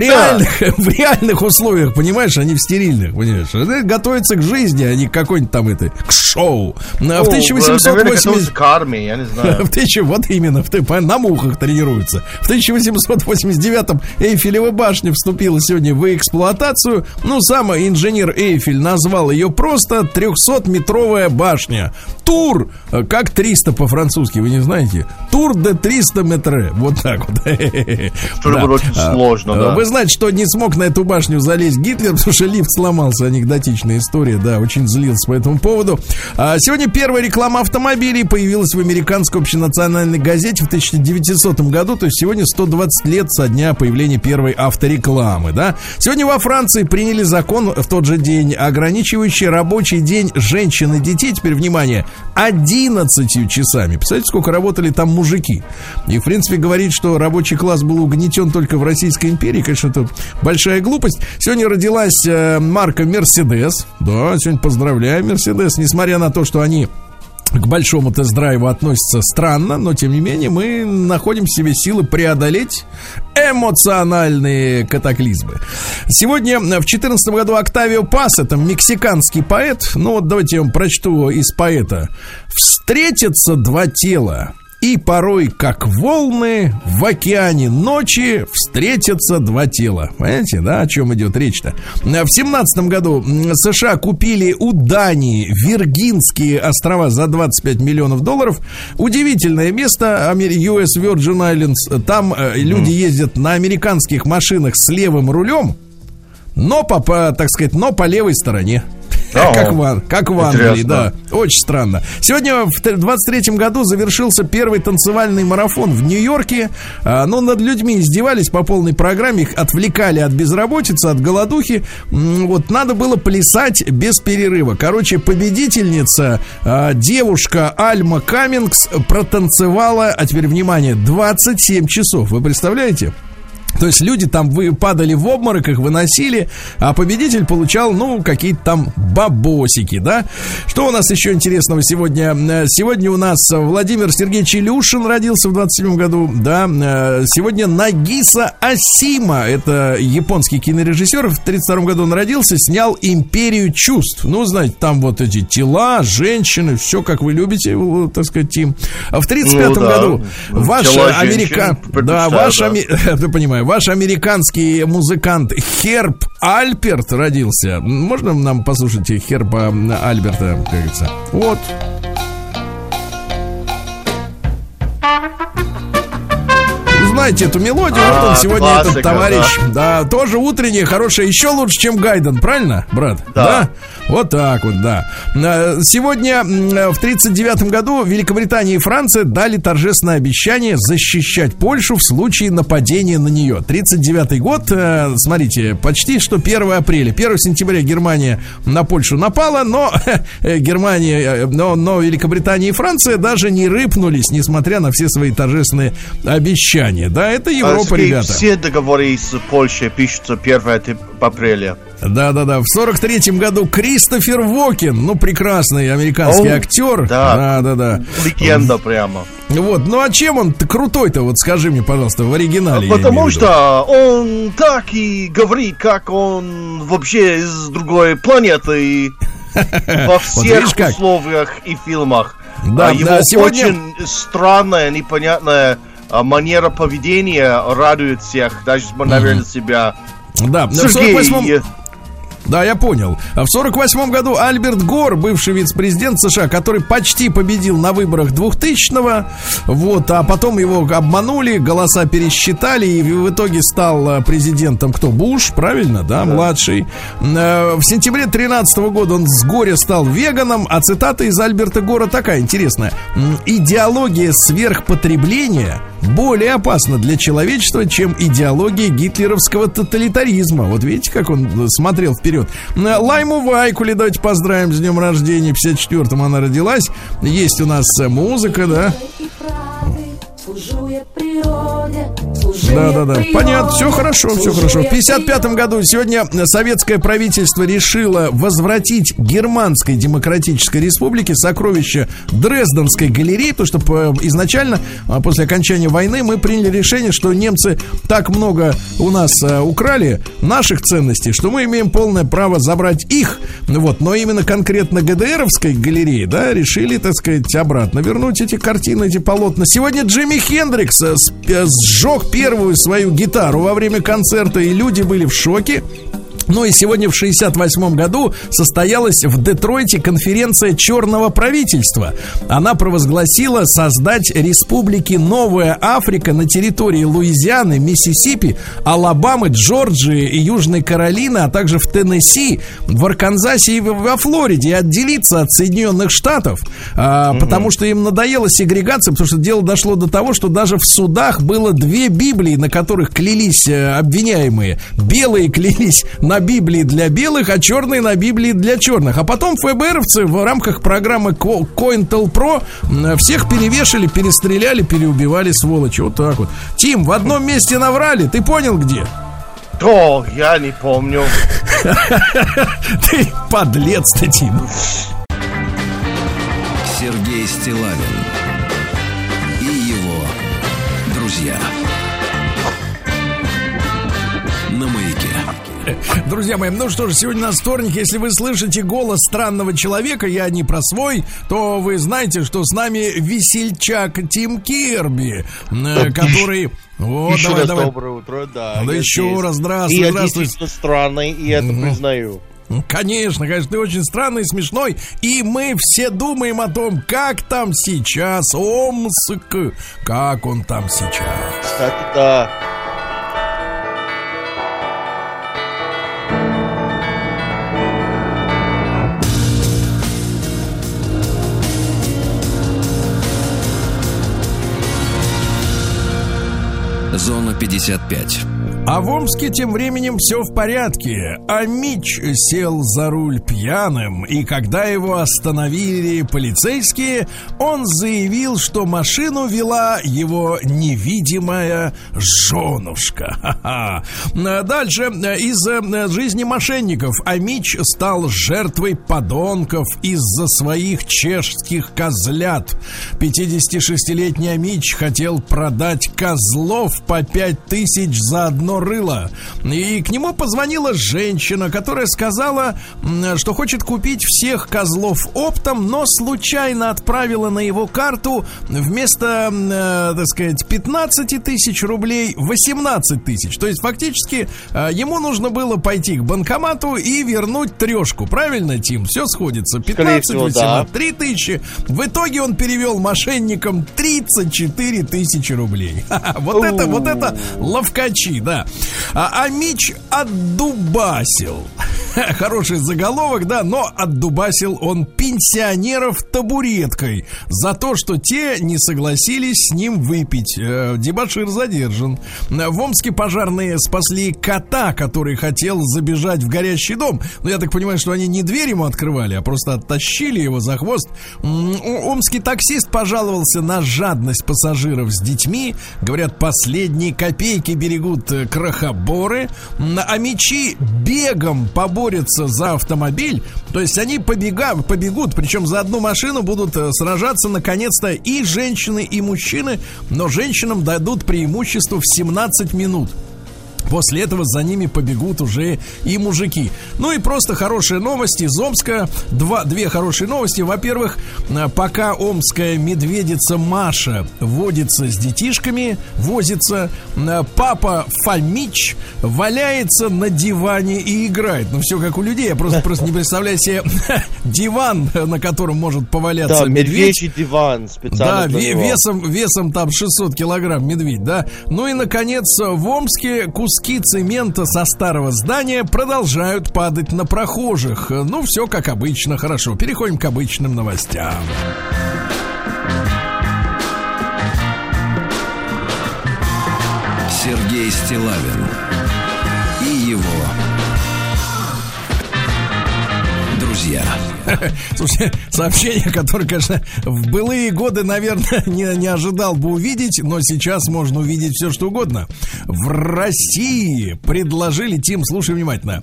реальных условиях, понимаешь, а не в стерильных, понимаешь. Это готовится к жизни, а не к какой-нибудь там этой, к шоу. В 1880... Карме, я не знаю. Вот именно, на мухах тренируются. В 1889-м Эйфелева башня вступила сегодня в эксплуатацию. Ну, сам инженер Эйфель назвал ее просто 300-метровая башня. Тур, как 300 по-французски, вы не знаете? Тур де 300 метре. Вот так вот. Что-то очень сложно, да. Вы знаете, что не смог на эту башню залезть Гитлер, потому что лифт сломался. Анекдотичная история, да, очень злился по этому поводу. Сегодня первая реклама автомобилей появилась в американской общенациональной газете в 1900 году. То есть сегодня 120 лет со дня появления первой авторекламы, да. Сегодня во Франции приняли закон в тот же день, ограничивающий рабочий день женщин и детей. Теперь, внимание, 11 часами. Представляете, сколько работали там мужики. И, в принципе, говорит, что рабочий класс был угнетен только в Российской империи. Конечно, это большая глупость. Сегодня родилась марка «Мерседес». Да, сегодня поздравляю «Мерседес». Несмотря на то, что они к большому тест-драйву относятся странно, но, тем не менее, мы находим в себе силы преодолеть эмоциональные катаклизмы. Сегодня, в 14 году, Октавио Пас, это мексиканский поэт. Ну вот давайте я вам прочту из поэта. «Встретятся два тела, и порой, как волны в океане ночи, встретятся два тела». Понимаете, да, о чем идет речь-то? В 17 году США купили у Дании Виргинские острова за $25 миллионов. Удивительное место, US Virgin Islands. Там люди ездят на американских машинах с левым рулем, но по левой стороне. Как в Англии, да. Очень странно. Сегодня в 23-м году завершился первый танцевальный марафон в Нью-Йорке. Но над людьми издевались по полной программе. Их отвлекали от безработицы, от голодухи. Вот надо было плясать без перерыва. Короче, победительница, девушка Альма Каммингс, протанцевала, а теперь, внимание, 27 часов. Вы представляете? То есть люди там падали в обморок, их выносили, а победитель получал, какие-то там бабосики, да? Что у нас еще интересного сегодня? Сегодня у нас Владимир Сергеевич Илюшин родился в 27 году, да? Сегодня Нагиса Осима, это японский кинорежиссер, в 32 году он родился, снял «Империю чувств». Ну, знаете, там вот эти тела, женщины, все, как вы любите, так сказать, Тим. В 35 году ваш американский музыкант Херб Альперт родился. Можно нам послушать Херба Альберта, как говорится? Вот. знаете эту мелодию. Вот он сегодня, классика, этот товарищ, да, тоже утренняя, хорошая, еще лучше, чем Гайден, правильно, брат? Да. Вот так вот, да. Сегодня в 1939 году Великобритания и Франция дали торжественное обещание защищать Польшу в случае нападения на нее. 1939 год, смотрите, почти что 1 апреля. 1 сентября Германия на Польшу напала, но Германия, но Великобритания и Франция даже не рыпнулись, несмотря на все свои торжественные обещания. Да, это Европа, ребята. Все договоры с Польшей пишутся 1 апреля. Да-да-да, в 43-м году Кристофер Уокен, ну, прекрасный американский актер. Да-да-да. Легенда прямо. Вот, ну а чем он крутой-то, вот скажи мне, пожалуйста, в оригинале? Потому что он так и говорит, как он вообще из другой планеты. Во всех вот условиях и фильмах. Да, его сегодня... очень странная, непонятная манера поведения радует всех, даже, наверное, себя. Да, Сергей... Да, я понял. В 48-м году Альберт Гор, бывший вице-президент США, который почти победил на выборах 2000-го, вот, а потом его обманули, голоса пересчитали, и в итоге стал президентом кто? Буш, правильно, да, младший. В сентябре 13-го года он с горя стал веганом, а цитата из Альберта Гора такая интересная. «Идеология сверхпотребления более опасна для человечества, чем идеология гитлеровского тоталитаризма». Вот видите, как он смотрел вперед. Лайму Вайкули давайте поздравим с днем рождения. В 54-м она родилась. Есть у нас музыка, да? Да-да-да, понятно, все хорошо, все хорошо. В 55-м году сегодня советское правительство решило возвратить Германской Демократической Республике сокровища Дрезденской галереи, потому что изначально, после окончания войны, мы приняли решение, что немцы так много у нас украли наших ценностей, что мы имеем полное право забрать их. Вот, но именно конкретно ГДРовской галереи, да, решили, так сказать, обратно вернуть эти картины, эти полотна. Сегодня Джимми Хендрикс сжег первую свою гитару во время концерта, и люди были в шоке. Ну и сегодня в 68-м году состоялась в Детройте конференция черного правительства. Она провозгласила создать республики Новая Африка на территории Луизианы, Миссисипи, Алабамы, Джорджии и Южной Каролины, а также в Теннесси, в Арканзасе и во Флориде, и отделиться от Соединенных Штатов, потому что им надоела сегрегация, потому что дело дошло до того, что даже в судах было две Библии, на которых клялись обвиняемые. Белые клялись на Библии для белых, а черные на Библии для черных. А потом ФБРовцы в рамках программы COINTELPRO всех перевешали, перестреляли, переубивали, сволочи. Вот так вот. Тим, в одном месте наврали. Ты понял, где? О, я не помню. Ты подлец ты, Тим. Сергей Стиллавин и его друзья. На маяке. Друзья мои, ну что же, сегодня у нас вторник. Если вы слышите голос странного человека, я не про свой, то вы знаете, что с нами весельчак Тим Кирби, который... Вот, еще давай, раз давай. Доброе утро, да. Да еще здесь. Раз, здравствуй, здравствуй. Я действительно странный, и это признаю. Конечно, конечно, ты очень странный и смешной. И мы все думаем о том, как там сейчас Омск, как он там сейчас. Кстати, да. Зона 55. А в Омске тем временем все в порядке. А Мич сел за руль пьяным, и когда его остановили полицейские, он заявил, что машину вела его невидимая женушка. Ха-ха. Дальше. Из жизни мошенников. А Мич стал жертвой подонков из-за своих чешских козлят. 56-летний А Мич хотел продать козлов по 5000 за одно одно рыло. И к нему позвонила женщина, которая сказала, что хочет купить всех козлов оптом, но случайно отправила на его карту вместо, так сказать, 15 тысяч рублей 18 тысяч. То есть фактически ему нужно было пойти к банкомату и вернуть трешку. Правильно, Тим? Все сходится. 15, 18, 3 тысячи. В итоге он перевел мошенникам 34 тысячи рублей. Вот это ловкачи, да. А Мич отдубасил. Хороший заголовок, да, но отдубасил он пенсионеров табуреткой за то, что те не согласились с ним выпить. Дебошир задержан. В Омске пожарные спасли кота, который хотел забежать в горящий дом. Но я так понимаю, что они не дверь ему открывали, а просто оттащили его за хвост. Омский таксист пожаловался на жадность пассажиров с детьми. Говорят, последние копейки берегут крохоборы. А мечи бегом поборются за автомобиль. То есть они побегут, причем за одну машину будут сражаться наконец-то и женщины, и мужчины. Но женщинам дадут преимущество в 17 минут. После этого за ними побегут уже и мужики. Ну и просто хорошие новости из Омска. Две хорошие новости. Во-первых, пока омская медведица Маша водится с детишками, папа Фомич валяется на диване и играет. Ну все как у людей. Я просто не представляю себе диван, на котором может поваляться медведь. Да, медвежий диван специально. Да, весом там 600 килограмм медведь, да. Ну и, наконец, в Омске куски цемента со старого здания продолжают падать на прохожих. Ну, все как обычно, хорошо. Переходим к обычным новостям. Сергей Стиллавин и его друзья. Слушайте, сообщение, которое, конечно, в былые годы, наверное, не ожидал бы увидеть, но сейчас можно увидеть все, что угодно. В России предложили, Тим, слушай внимательно,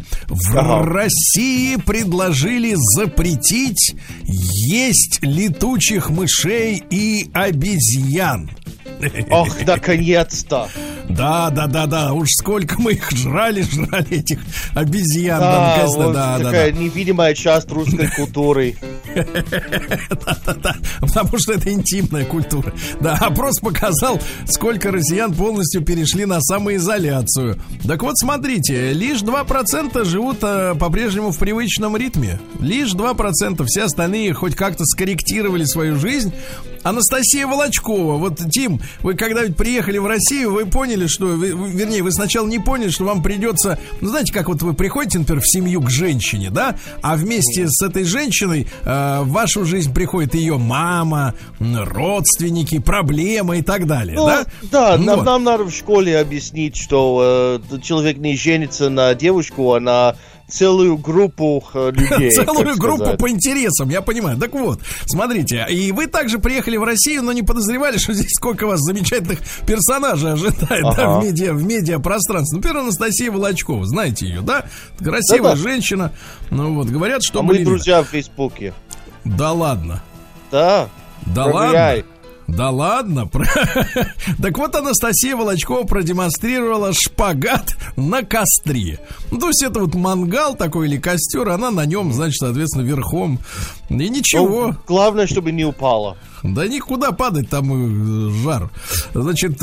России предложили запретить есть летучих мышей и обезьян. Ох, наконец-то! Да, уж сколько мы их жрали, этих обезьян. Да, вот такая невидимая часть русской культуры. Да, потому что это интимная культура. Да, опрос показал, сколько россиян полностью перешли на самоизоляцию. Так вот, смотрите, лишь 2% живут по-прежнему в привычном ритме. Лишь 2%, все остальные хоть как-то скорректировали свою жизнь. Анастасия Волочкова, вот, Тим, вы когда-нибудь приехали в Россию, вы поняли, что, вернее, вы сначала не поняли, что вам придется, ну, знаете, как вот вы приходите, например, в семью к женщине, да, а вместе с этой женщиной в вашу жизнь приходит ее мама, родственники, проблемы и так далее, ну, да? Да, ну, нам надо в школе объяснить, что человек не женится на девушку, а на целую группу людей. Целую группу по интересам, я понимаю. Так вот, смотрите, и вы также приехали в Россию, но не подозревали, что здесь сколько вас замечательных персонажей ожидает, да, в медиапространстве. Например, Анастасия Волочкова, знаете ее, да? Красивая женщина. Ну вот, говорят, что... А мы друзья в Фейсбуке. Да ладно? Да. Да ладно? Да ладно? Так вот, Анастасия Волочкова продемонстрировала шпагат на костре. Ну, то есть это вот мангал такой или костер, она на нем, значит, соответственно, верхом. И ничего. Ну, главное, чтобы не упала. Да никуда падать, там жар. Значит,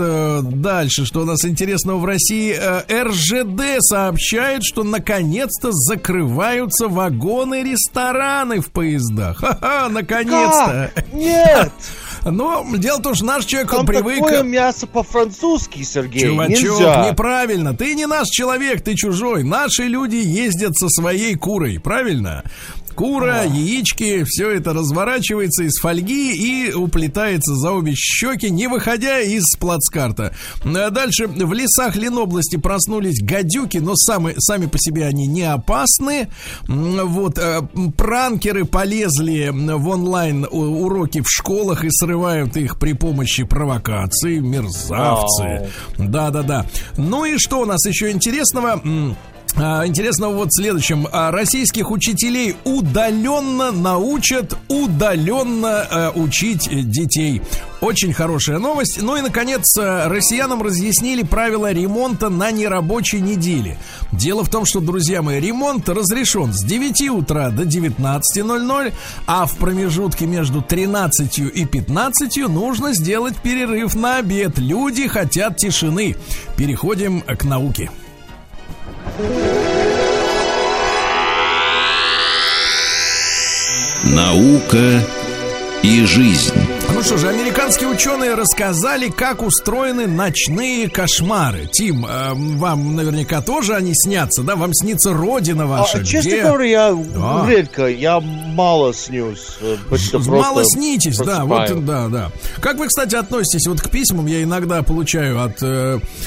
дальше, что у нас интересного в России. РЖД сообщает, что наконец-то закрываются вагоны-рестораны в поездах. Ха-ха, наконец-то. Как? Нет! Но дело в том, что наш человек, он привык... Там такое мясо по-французски, Сергей, чувачок, нельзя. Неправильно. Ты не наш человек, ты чужой. Наши люди ездят со своей курой, правильно? Кура, яички, все это разворачивается из фольги и уплетается за обе щеки, не выходя из плацкарта. Дальше. В лесах Ленобласти проснулись гадюки, но сами по себе они не опасны. Вот. Пранкеры полезли в онлайн-уроки в школах и срывают их при помощи провокаций. Мерзавцы. Да. Ну и что у нас еще интересного? Интересно вот в следующем. Российских учителей удаленно научат удаленно учить детей. Очень хорошая новость. Ну и, наконец, россиянам разъяснили правила ремонта на нерабочей неделе. Дело в том, что, друзья мои, ремонт разрешен с 9 утра до 19:00, а в промежутке между 13 и 15 нужно сделать перерыв на обед. Люди хотят тишины. Переходим к науке. Наука и жизнь. Ну что же, американские ученые рассказали, как устроены ночные кошмары. Тим, вам наверняка тоже они снятся, да? Вам снится родина ваша. Честно говоря, редко, я мало снюсь. Мало снитесь, просыпаю. Да. Как вы, кстати, относитесь вот к письмам? Я иногда получаю от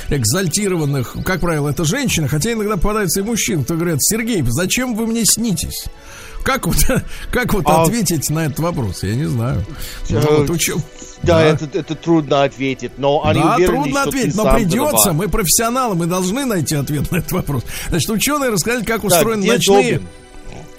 экзальтированных, как правило, это женщины, хотя иногда попадаются и мужчины, кто говорят: Сергей, зачем вы мне снитесь? Как ответить на этот вопрос? Я не знаю. Это трудно ответить, но они уверены, трудно ответить, но придется. Мы профессионалы, мы должны найти ответ на этот вопрос. Значит, ученые рассказали, как устроены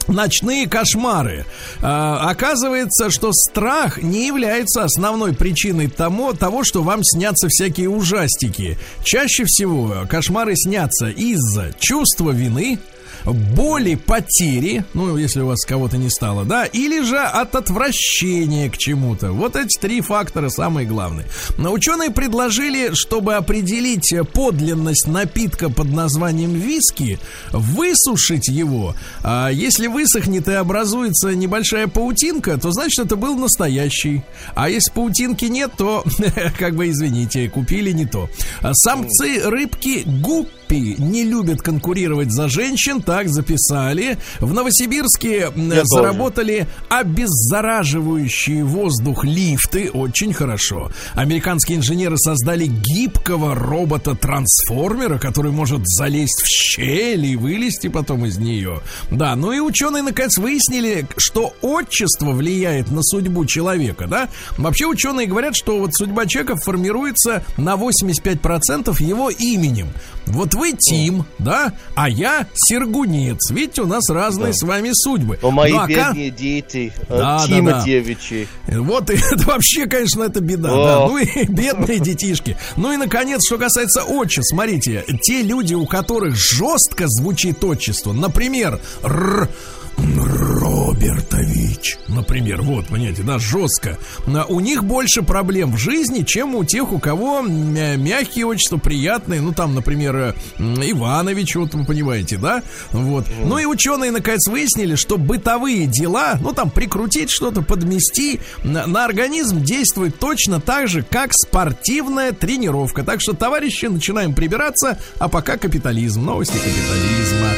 ночные кошмары. Оказывается, что страх не является основной причиной того, что вам снятся всякие ужастики. Чаще всего кошмары снятся из-за чувства вины, боли, потери, если у вас кого-то не стало, или же от отвращения к чему-то. Вот эти три фактора самые главные. Но ученые предложили, чтобы определить подлинность напитка под названием виски, высушить его. Если высохнет и образуется небольшая паутинка, то значит это был настоящий. А если паутинки нет, то, извините, купили не то. Самцы рыбки гуппи не любят конкурировать за женщин, так записали. В Новосибирске заработали обеззараживающие воздух лифты. Очень хорошо. Американские инженеры создали гибкого робота-трансформера, который может залезть в щель и вылезти потом из нее. Да, ну и ученые наконец выяснили, что отчество влияет на судьбу человека, да? Вообще ученые говорят, что вот судьба человека формируется на 85% его именем. Вот вы Тим, да? А я Сергунец. Видите, у нас разные с вами судьбы. Но мои бедные дети, Тима девичьи. Вот это вообще, конечно, это беда. Да. Ну и бедные детишки. Ну и, наконец, что касается отчеств. Смотрите, те люди, у которых жестко звучит отчество, например, Робертович, например, вот, понимаете, жестко. У них больше проблем в жизни, чем у тех, у кого мягкие отчества, приятные. Например, Иванович, вот вы понимаете, да? Вот. Ну и ученые, наконец, выяснили, что бытовые дела, прикрутить что-то, подмести, на организм действует точно так же, как спортивная тренировка. Так что, товарищи, начинаем прибираться, а пока капитализм. Новости капитализма.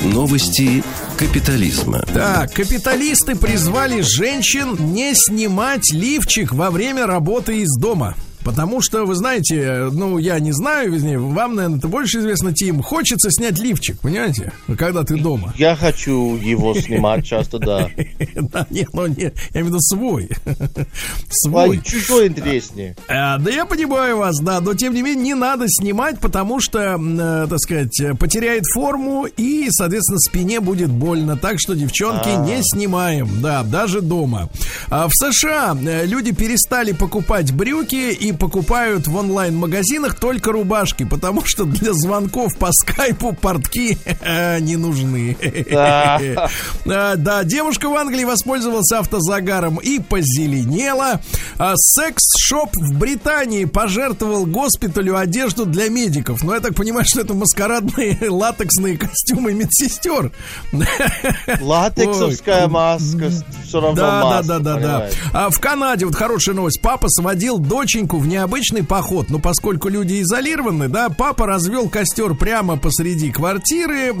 Новости капитализма. Так, капиталисты призвали женщин не снимать лифчик во время работы из дома. Потому что, вы знаете, я не знаю, вам, наверное, это больше известно, Тим, хочется снять лифчик, понимаете, когда ты дома. Я хочу его снимать часто, да. Да, нет, я имею в виду свой. Свой. Чужой интереснее. Да я понимаю вас, да, но тем не менее не надо снимать, потому что, так сказать, потеряет форму и, соответственно, спине будет больно. Так что, девчонки, не снимаем, да, даже дома. В США люди перестали покупать брюки и покупают в онлайн-магазинах только рубашки, потому что для звонков по скайпу портки не нужны. Да, девушка в Англии воспользовалась автозагаром и позеленела. Секс-шоп в Британии пожертвовал госпиталю одежду для медиков. Но я так понимаю, что это маскарадные латексные костюмы медсестер. Латексовская маска все равно маска. Да. В Канаде, вот хорошая новость, папа сводил доченьку в необычный поход, но поскольку люди изолированы, да, папа развел костер прямо посреди квартиры,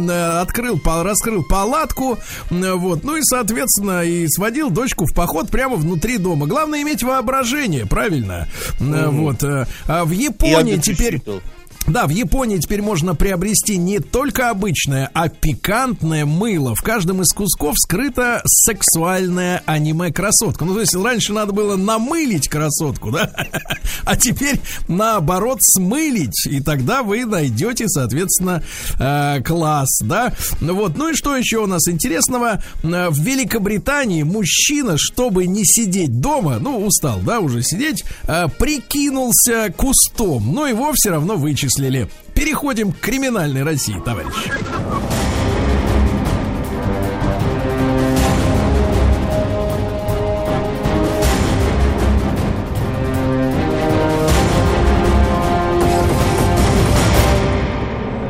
раскрыл палатку, и, соответственно, сводил дочку в поход прямо внутри дома. Главное иметь воображение, правильно? Вот. В Японии теперь... Да, в Японии теперь можно приобрести не только обычное, а пикантное мыло. В каждом из кусков скрыта сексуальная аниме-красотка. Ну, то есть раньше надо было намылить красотку, да? А теперь, наоборот, смылить. И тогда вы найдете, соответственно, класс, да? Вот. Ну и что еще у нас интересного? В Великобритании мужчина, чтобы не сидеть дома, ну, устал, да, уже сидеть, прикинулся кустом. Но его все равно вычислили. Переходим к криминальной России, товарищи.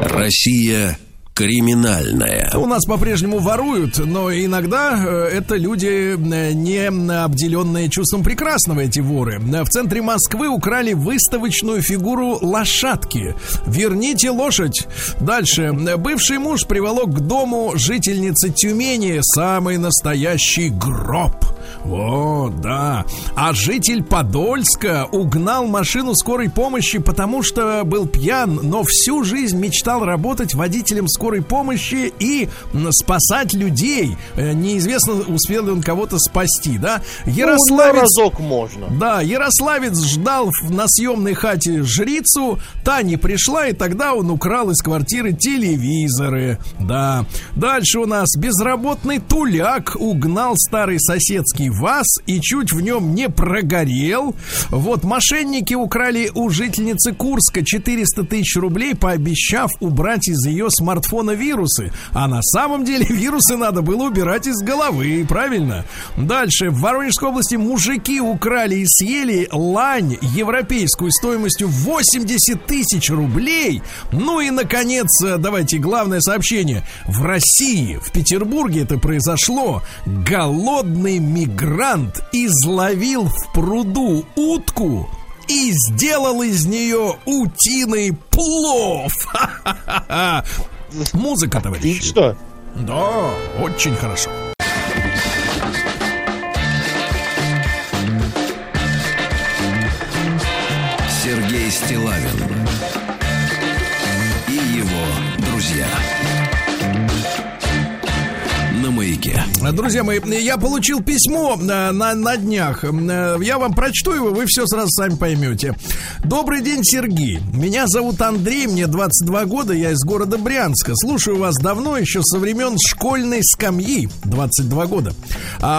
Россия криминальная. У нас по-прежнему воруют, но иногда это люди, не обделенные чувством прекрасного, эти воры. В центре Москвы украли выставочную фигуру лошадки. Верните лошадь. Дальше. Бывший муж приволок к дому жительницы Тюмени самый настоящий гроб. О, да. А житель Подольска угнал машину скорой помощи, потому что был пьян, но всю жизнь мечтал работать водителем скорой помощи и спасать людей. Неизвестно, успел ли он кого-то спасти, да? Ярославец... разок можно. Да, ярославец ждал на съемной хате жрицу, та не пришла, и тогда он украл из квартиры телевизоры. Да. Дальше у нас безработный туляк угнал старый соседский ВАЗ и чуть в нем не прогорел. Вот мошенники украли у жительницы Курска 400 тысяч рублей, пообещав убрать из ее смартфона вирусы. А на самом деле вирусы надо было убирать из головы, правильно? Дальше. В Воронежской области мужики украли и съели лань европейскую стоимостью 80 тысяч рублей. Ну и, наконец, давайте главное сообщение. В России, в Петербурге это произошло. Голодный мигрант изловил в пруду утку и сделал из нее утиный плов. Ха-ха-ха. Музыка, товарищи. И что? Да, очень хорошо. Сергей Стиллавин и его друзья. Друзья мои, я получил письмо на днях. Я вам прочту его, вы все сразу сами поймете. Добрый день, Сергей. Меня зовут Андрей, мне 22 года, я из города Брянска. Слушаю вас давно, еще со времен школьной скамьи, 22 года.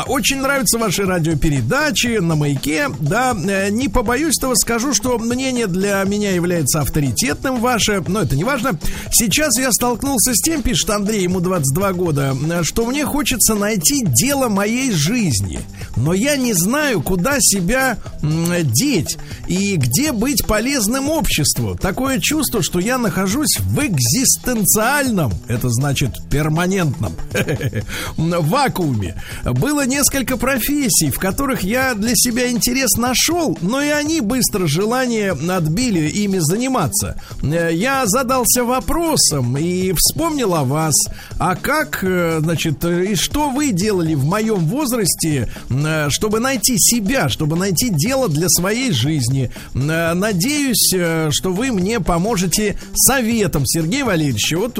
Очень нравятся ваши радиопередачи на Маяке. Да, не побоюсь этого, скажу, что мнение для меня является авторитетным ваше, но это не важно. Сейчас я столкнулся с тем, пишет Андрей, ему 22 года, что мне хочется найти дело моей жизни, но я не знаю, куда себя деть и где быть полезным обществу. Такое чувство, что я нахожусь в экзистенциальном, это значит перманентном, вакууме. Было несколько профессий, в которых я для себя интерес нашел, но и они быстро желание отбили ими заниматься. Я задался вопросом и вспомнил о вас. А как, значит, и что вы делали в моем возрасте, чтобы найти себя, чтобы найти дело для своей жизни? Надеюсь, что вы мне поможете советом, Сергей Валерьевич. Вот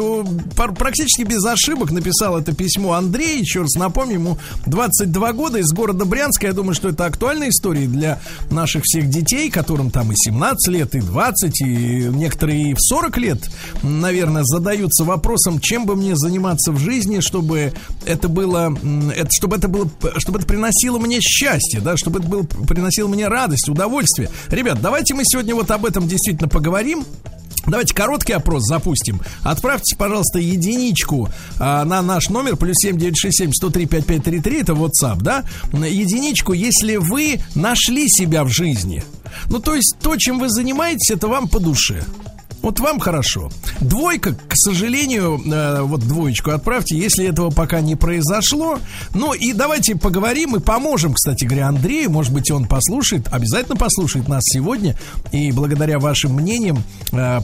практически без ошибок написал это письмо Андрей. Еще раз напомню, ему 22 года, из города Брянска. Я думаю, что это актуальная история для наших всех детей, которым там и 17 лет, и 20, и некоторые и в 40 лет, наверное, задаются вопросом, чем бы мне заниматься в жизни, чтобы... чтобы это приносило мне счастье, да, чтобы это было, приносило мне радость, удовольствие. Ребят, давайте мы сегодня вот об этом действительно поговорим. Давайте короткий опрос запустим. Отправьте, пожалуйста, единичку на наш номер +7 967 103 5533, это WhatsApp, да? Единичку, если вы нашли себя в жизни. Ну, то есть то, чем вы занимаетесь, это вам по душе. Вот вам хорошо. Двойка, к сожалению, вот двоечку отправьте, если этого пока не произошло. Ну и давайте поговорим и поможем, кстати говоря, Андрею. Может быть, он послушает, обязательно послушает нас сегодня. И благодаря вашим мнениям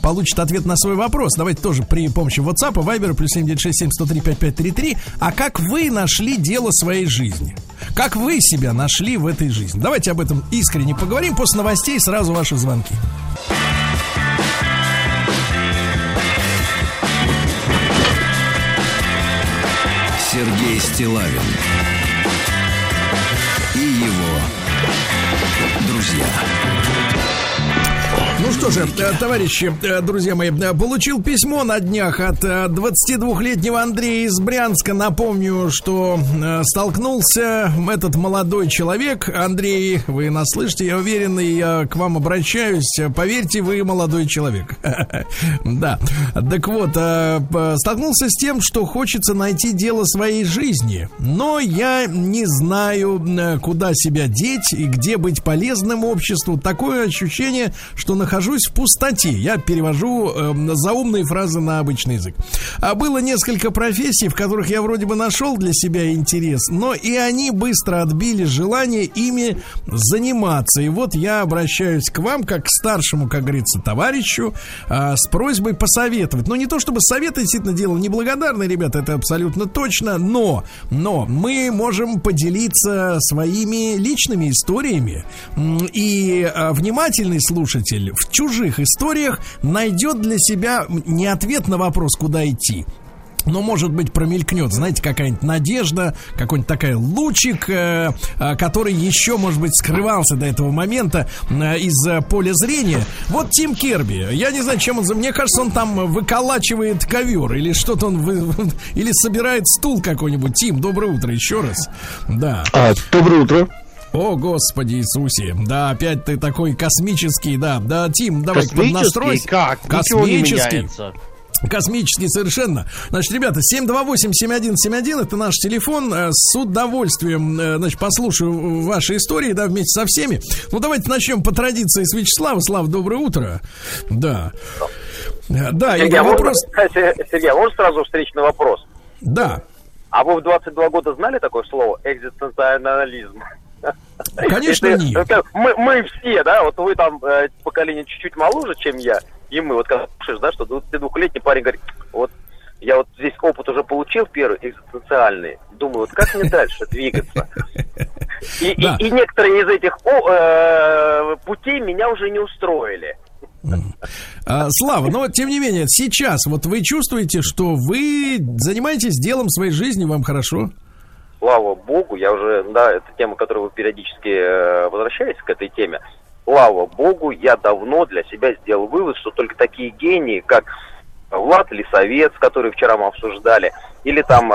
получит ответ на свой вопрос. Давайте тоже при помощи WhatsApp, Viber, +7 967 103 5533. А как вы нашли дело своей жизни? Как вы себя нашли в этой жизни? Давайте об этом искренне поговорим. После новостей сразу ваши звонки. Стиллавин и его друзья. Ну что же, товарищи, друзья мои, получил письмо на днях от 22-летнего Андрея из Брянска. Напомню, что столкнулся этот молодой человек. Андрей, вы нас слышите, я уверен, и я к вам обращаюсь. Поверьте, вы молодой человек. Да, так вот, столкнулся с тем, что хочется найти дело своей жизни. Но я не знаю, куда себя деть и где быть полезным обществу. Такое ощущение, что нахожусь в пустоте. Я перевожу заумные фразы на обычный язык. А было несколько профессий, в которых я вроде бы нашел для себя интерес, но и они быстро отбили желание ими заниматься. И вот я обращаюсь к вам, как к старшему, как говорится, товарищу, с просьбой посоветовать. Ну, не то чтобы советы, действительно, дело неблагодарное, ребята, это абсолютно точно, но мы можем поделиться своими личными историями. И внимательный слушатель в чужих историях найдет для себя не ответ на вопрос, куда идти, но, может быть, промелькнет, знаете, какая-нибудь надежда, какой-нибудь такой лучик, который еще, может быть, скрывался до этого момента из поля зрения. Вот Тим Керби, я не знаю, чем он занимается. Мне кажется, он там выколачивает ковер или что-то он... или собирает стул какой-нибудь. Тим, доброе утро еще раз. Да. Доброе утро. О, Господи Иисусе, да, опять ты такой космический, да, Тим, давай поднастройся. Как? Космический. Космический совершенно. Значит, ребята, 728-7171 это наш телефон. С удовольствием, значит, послушаю ваши истории, да, вместе со всеми. Ну, давайте начнем по традиции с Вячеслава. Слав, доброе утро. Да. Да, Сергей, вопрос... Сергей, а можно сразу встречный вопрос? Да. А вы в 22 года знали такое слово «экзистенциализм»? Конечно, это, нет. Мы все, да, вот вы там поколение чуть-чуть моложе, чем я, и мы, вот когда слышишь, да, что 22-летний парень говорит, вот я вот здесь опыт уже получил первый, экзистенциальный, думаю, вот как мне дальше двигаться? И некоторые из этих путей меня уже не устроили. Слава, но тем не менее, сейчас вот вы чувствуете, что вы занимаетесь делом своей жизни, вам хорошо? Слава Богу, я уже, да, это тема, которую вы периодически возвращаетесь к этой теме. Слава Богу, я давно для себя сделал вывод, что только такие гении, как Влад Лисовец, который вчера мы обсуждали, или там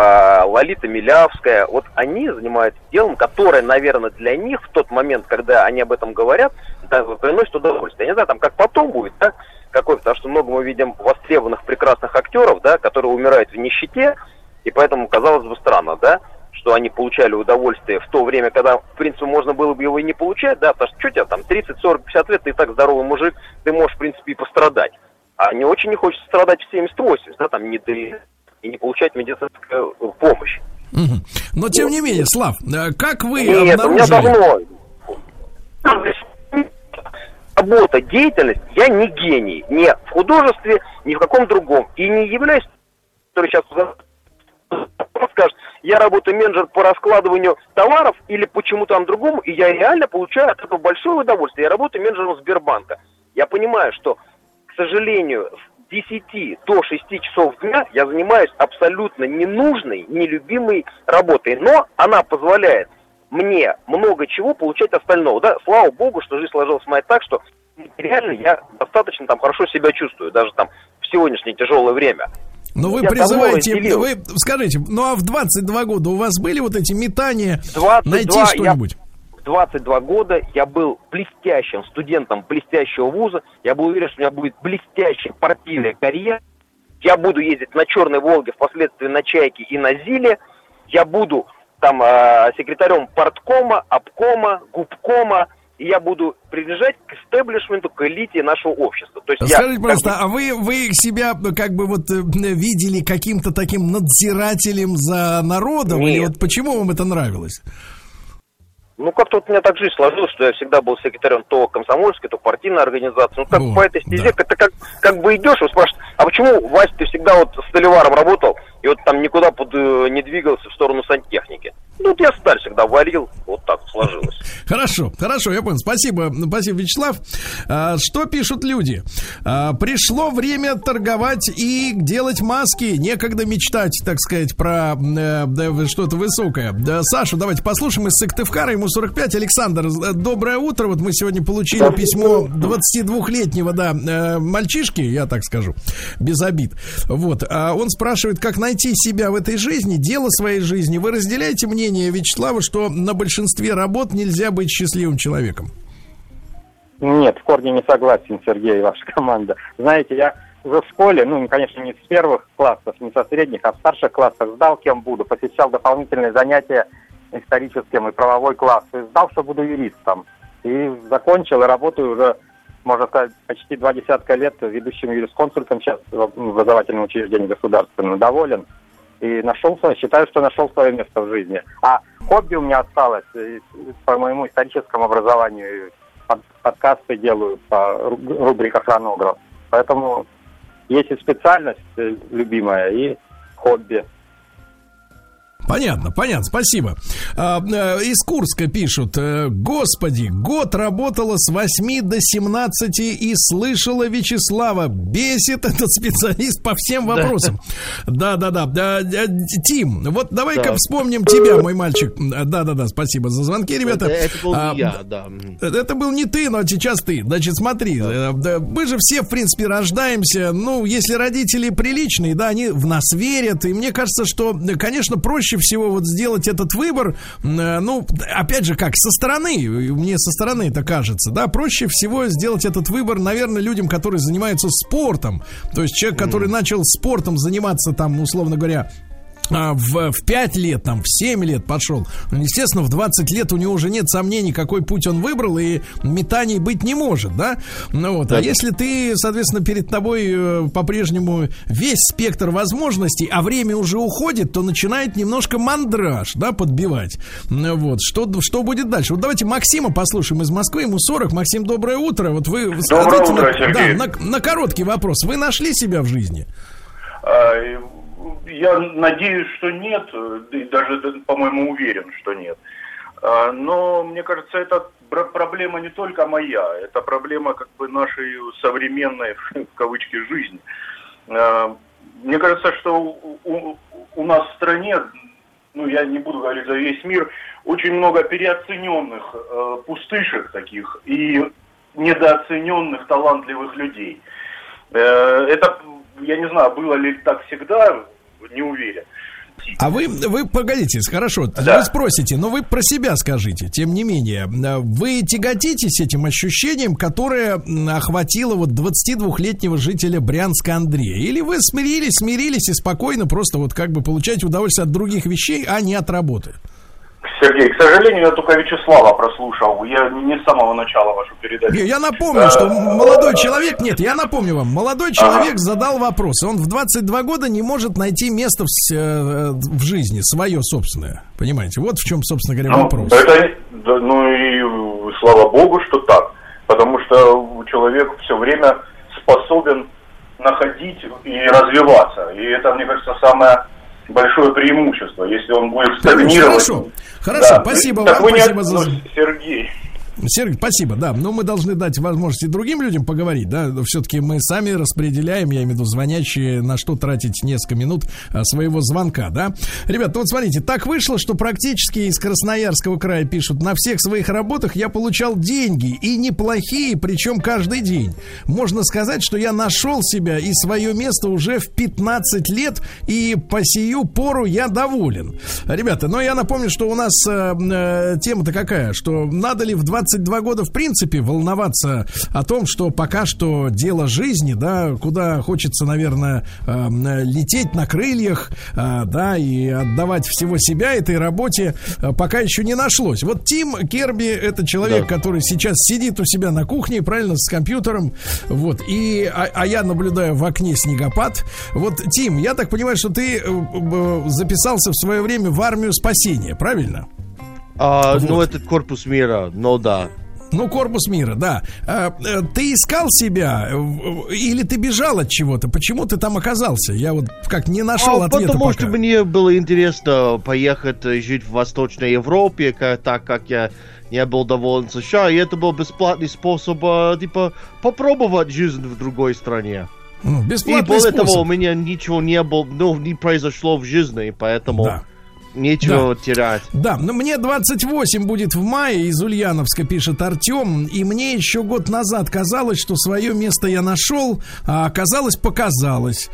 Лолита Милявская, вот они занимаются делом, которое, наверное, для них в тот момент, когда они об этом говорят, да, приносит удовольствие. Я не знаю, там как потом будет, да, какой, потому что много мы видим востребованных прекрасных актеров, да, которые умирают в нищете, и поэтому, казалось бы, странно, да, что они получали удовольствие в то время, когда, в принципе, можно было бы его и не получать, да, потому что что тебе там 30, 40, 50 лет, ты и так здоровый мужик, ты можешь, в принципе, и пострадать. А не очень не хочется страдать в 70-80, да, там, и не получать медицинскую помощь. Угу. Но, тем не менее, Слав, как вы обнаружили... у меня давно... Работа, деятельность, я не гений, ни в художестве, ни в каком другом, и не являюсь, который сейчас... скажет, я работаю менеджер по раскладыванию товаров или по чему-то там другому, и я реально получаю от этого большое удовольствие. Я работаю менеджером Сбербанка. Я понимаю, что, к сожалению, с 10 до 6 часов дня я занимаюсь абсолютно ненужной, нелюбимой работой. Но она позволяет мне много чего получать остального. Да? Слава Богу, что жизнь сложилась моя так, что реально я достаточно там хорошо себя чувствую, даже там в сегодняшнее тяжелое время. Но вы призываете, вы скажите, ну а в 22 года у вас были вот эти метания 22, найти что-нибудь? В 22 года я был блестящим студентом блестящего вуза, я был уверен, что у меня будет блестящая партийная карьера, я буду ездить на «Черной Волге», впоследствии на «Чайке» и на «Зиле», я буду там секретарем парткома, обкома, губкома, и я буду принадлежать к истеблишменту, к элите нашего общества. То есть скажите, пожалуйста, а вы себя как бы вот видели каким-то таким надзирателем за народом? Нет. Или вот почему вам это нравилось? Ну, как-то вот у меня так жизнь сложилась, что я всегда был секретарем то комсомольской, то партийной организации. Ну, как по этой стезе, да. Это как бы идешь, вот спрашиваешь, а почему, Вась, ты всегда вот с Толиваром работал и вот там никуда не двигался в сторону сантехники? Ну, я сталь всегда варил, вот так сложилось. Хорошо, хорошо, я понял. Спасибо, спасибо, Вячеслав. Что пишут люди? Пришло время торговать и делать маски. Некогда мечтать, так сказать, про что-то высокое. Сашу, давайте послушаем из Сыктывкара, ему 45. Александр, доброе утро. Вот мы сегодня получили письмо 22-летнего, да, мальчишки, я так скажу, без обид. Вот. Он спрашивает, как найти себя в этой жизни, дело своей жизни. Вы разделяете мнение Вячеслава, что на большинстве работ нельзя быть счастливым человеком? Нет, в корне не согласен, Сергей и ваша команда. Знаете, я уже в школе, ну, конечно, не с первых классов, не со средних, а в старших классах знал, кем буду, посещал дополнительные занятия историческим и правовой класс, и знал, что буду юристом. И закончил, и работаю уже, можно сказать, почти 20 лет ведущим юрисконсультом сейчас в образовательном учреждении государственном. Доволен. И считаю, что нашел свое место в жизни. А хобби у меня осталось по моему историческому образованию. Подкасты делаю по рубрикам «Хронограф». Поэтому есть и специальность любимая, и хобби. Понятно, понятно, спасибо. Из Курска пишут: «Господи, год работала с 8 до 17 и слышала Вячеслава. Бесит этот специалист по всем вопросам». Да. Тим, вот давай-ка вспомним тебя, мой мальчик. Да, спасибо за звонки, ребята. Это был не я, да. Это был не ты, но сейчас ты. Значит, смотри, мы же все, в принципе, рождаемся. Ну, если родители приличные, да, они в нас верят. И мне кажется, что, конечно, проще всего вот сделать этот выбор, ну, опять же, как, со стороны, мне со стороны это кажется, да, проще всего сделать этот выбор, наверное, людям, которые занимаются спортом, то есть человек, который начал спортом заниматься, там, условно говоря, в 5 лет, там, в 7 лет пошел. Естественно, в 20 лет у него уже нет сомнений, какой путь он выбрал, и метаний быть не может, да? Ну, вот. А если ты, соответственно, перед тобой по-прежнему весь спектр возможностей, а время уже уходит, то начинает немножко мандраж, да, подбивать. Вот. Что будет дальше? Вот давайте Максима послушаем из Москвы, ему 40. Максим, доброе утро. Вот вы доброе утро, Сергей. Да, на короткий вопрос. Вы нашли себя в жизни? Я надеюсь, что нет, и даже, по-моему, уверен, что нет. Но, мне кажется, это проблема не только моя, это проблема как бы нашей современной, в кавычки, жизни. Мне кажется, что у нас в стране, ну, я не буду говорить за весь мир, очень много переоцененных пустышек таких и недооцененных талантливых людей. Это, я не знаю, было ли так всегда, не уверен. А вы погодите, хорошо, да. Вы спросите, но вы про себя скажите, тем не менее, вы тяготитесь этим ощущением, которое охватило вот 22-летнего жителя Брянска Андрея, или вы смирились и спокойно просто вот как бы получаете удовольствие от других вещей, а не от работы? Сергей, к сожалению, я только Вячеслава прослушал. Я не с самого начала вашу передачу. Я напомню, что молодой человек... Нет, я напомню вам. Молодой человек задал вопрос. Он в 22 года не может найти место в жизни, свое собственное. Понимаете? Вот в чем, собственно говоря, вопрос. Ну и слава богу, что так. Потому что человек все время способен находить и развиваться. И это, мне кажется, самое... большое преимущество, если он будет стагнировать. Хорошо, да. Спасибо так вам, спасибо за... Сергей, спасибо, да, но мы должны дать возможность и другим людям поговорить, да, все-таки мы сами распределяем, я имею в виду звонящие, на что тратить несколько минут своего звонка, да. Ребята, вот смотрите, так вышло, что практически из Красноярского края пишут: на всех своих работах я получал деньги, и неплохие, причем каждый день. Можно сказать, что я нашел себя и свое место уже в 15 лет, и по сию пору я доволен. Ребята, но я напомню, что у нас тема-то какая, что надо ли в 22 года, в принципе, волноваться о том, что пока что дело жизни, да, куда хочется, наверное, лететь на крыльях, да, и отдавать всего себя этой работе, пока еще не нашлось. Вот Тим Керби — это человек, да, который сейчас сидит у себя на кухне, правильно, с компьютером, вот, и, я наблюдаю в окне снегопад. Вот, Тим, я так понимаю, что ты записался в свое время в армию спасения, правильно? Ну, этот корпус мира, но да. Ну, корпус мира, да. Ты искал себя или ты бежал от чего-то? Почему ты там оказался? Я вот как не нашел ответа пока. Потому что мне было интересно поехать жить в Восточной Европе, так как я был доволен США, и это был бесплатный способ, типа, попробовать жизнь в другой стране. Бесплатный и более способ. Того, у меня ничего не было, не произошло в жизни, поэтому... Да. Нечего терять. Да, но мне 28 будет в мае, из Ульяновска пишет Артем. И мне еще год назад казалось, что свое место я нашел, а оказалось, показалось.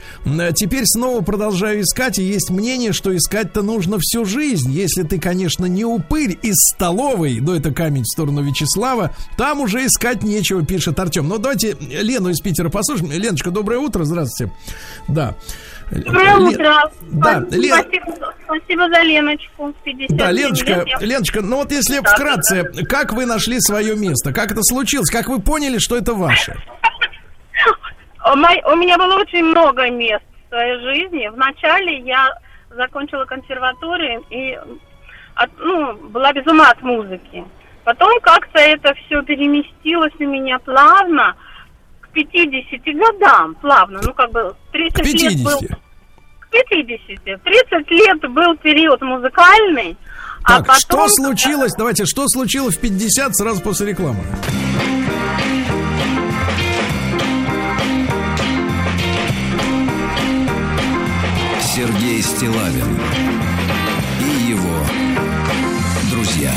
Теперь снова продолжаю искать, и есть мнение, что искать-то нужно всю жизнь. Если ты, конечно, не упырь из столовой, но это камень в сторону Вячеслава, там уже искать нечего, пишет Артем. Но давайте Лену из Питера послушаем. Леночка, доброе утро, здравствуйте. Да. Доброе утро. Да, спасибо за Леночку. 50 да, Леночка, ну вот если вкратце, как вы нашли свое место? Как это случилось? Как вы поняли, что это ваше? У меня было очень много мест в своей жизни. Вначале я закончила консерваторию и была без ума от музыки. Потом как-то это все переместилось у меня плавно. 50 годам, плавно, 30 лет был... К 50. 30 лет был период музыкальный, так, а потом... что случилось, что случилось в 50 сразу после рекламы? Сергей Стиллавин и его друзья.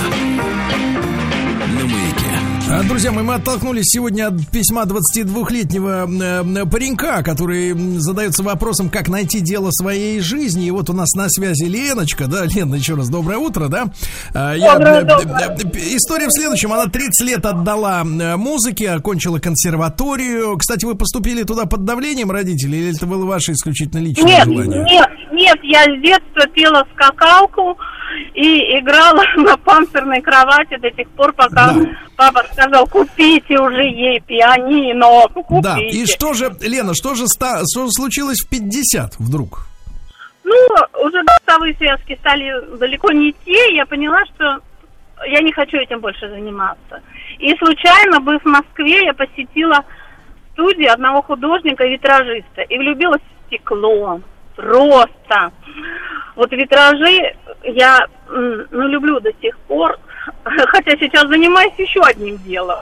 Друзья мои, мы оттолкнулись сегодня от письма 22-летнего паренька, который задается вопросом, как найти дело своей жизни. И вот у нас на связи Леночка. Да, Лена, еще раз доброе утро, да? Доброе. История в следующем. Она 30 лет отдала музыке, окончила консерваторию. Кстати, вы поступили туда под давлением родителей, или это было ваше исключительно личное желание? Нет, я с детства пела скакалку и играла на панцирной кровати до тех пор, пока папа сказал, купите уже ей пианино, купите. Да, и что же, Лена, что же случилось в 50 вдруг? Уже голосовые связки стали далеко не те, я поняла, что я не хочу этим больше заниматься. И случайно, быв в Москве, я посетила студию одного художника-витражиста и влюбилась в стекло. Просто. Вот витражи я люблю до сих пор, хотя сейчас занимаюсь еще одним делом.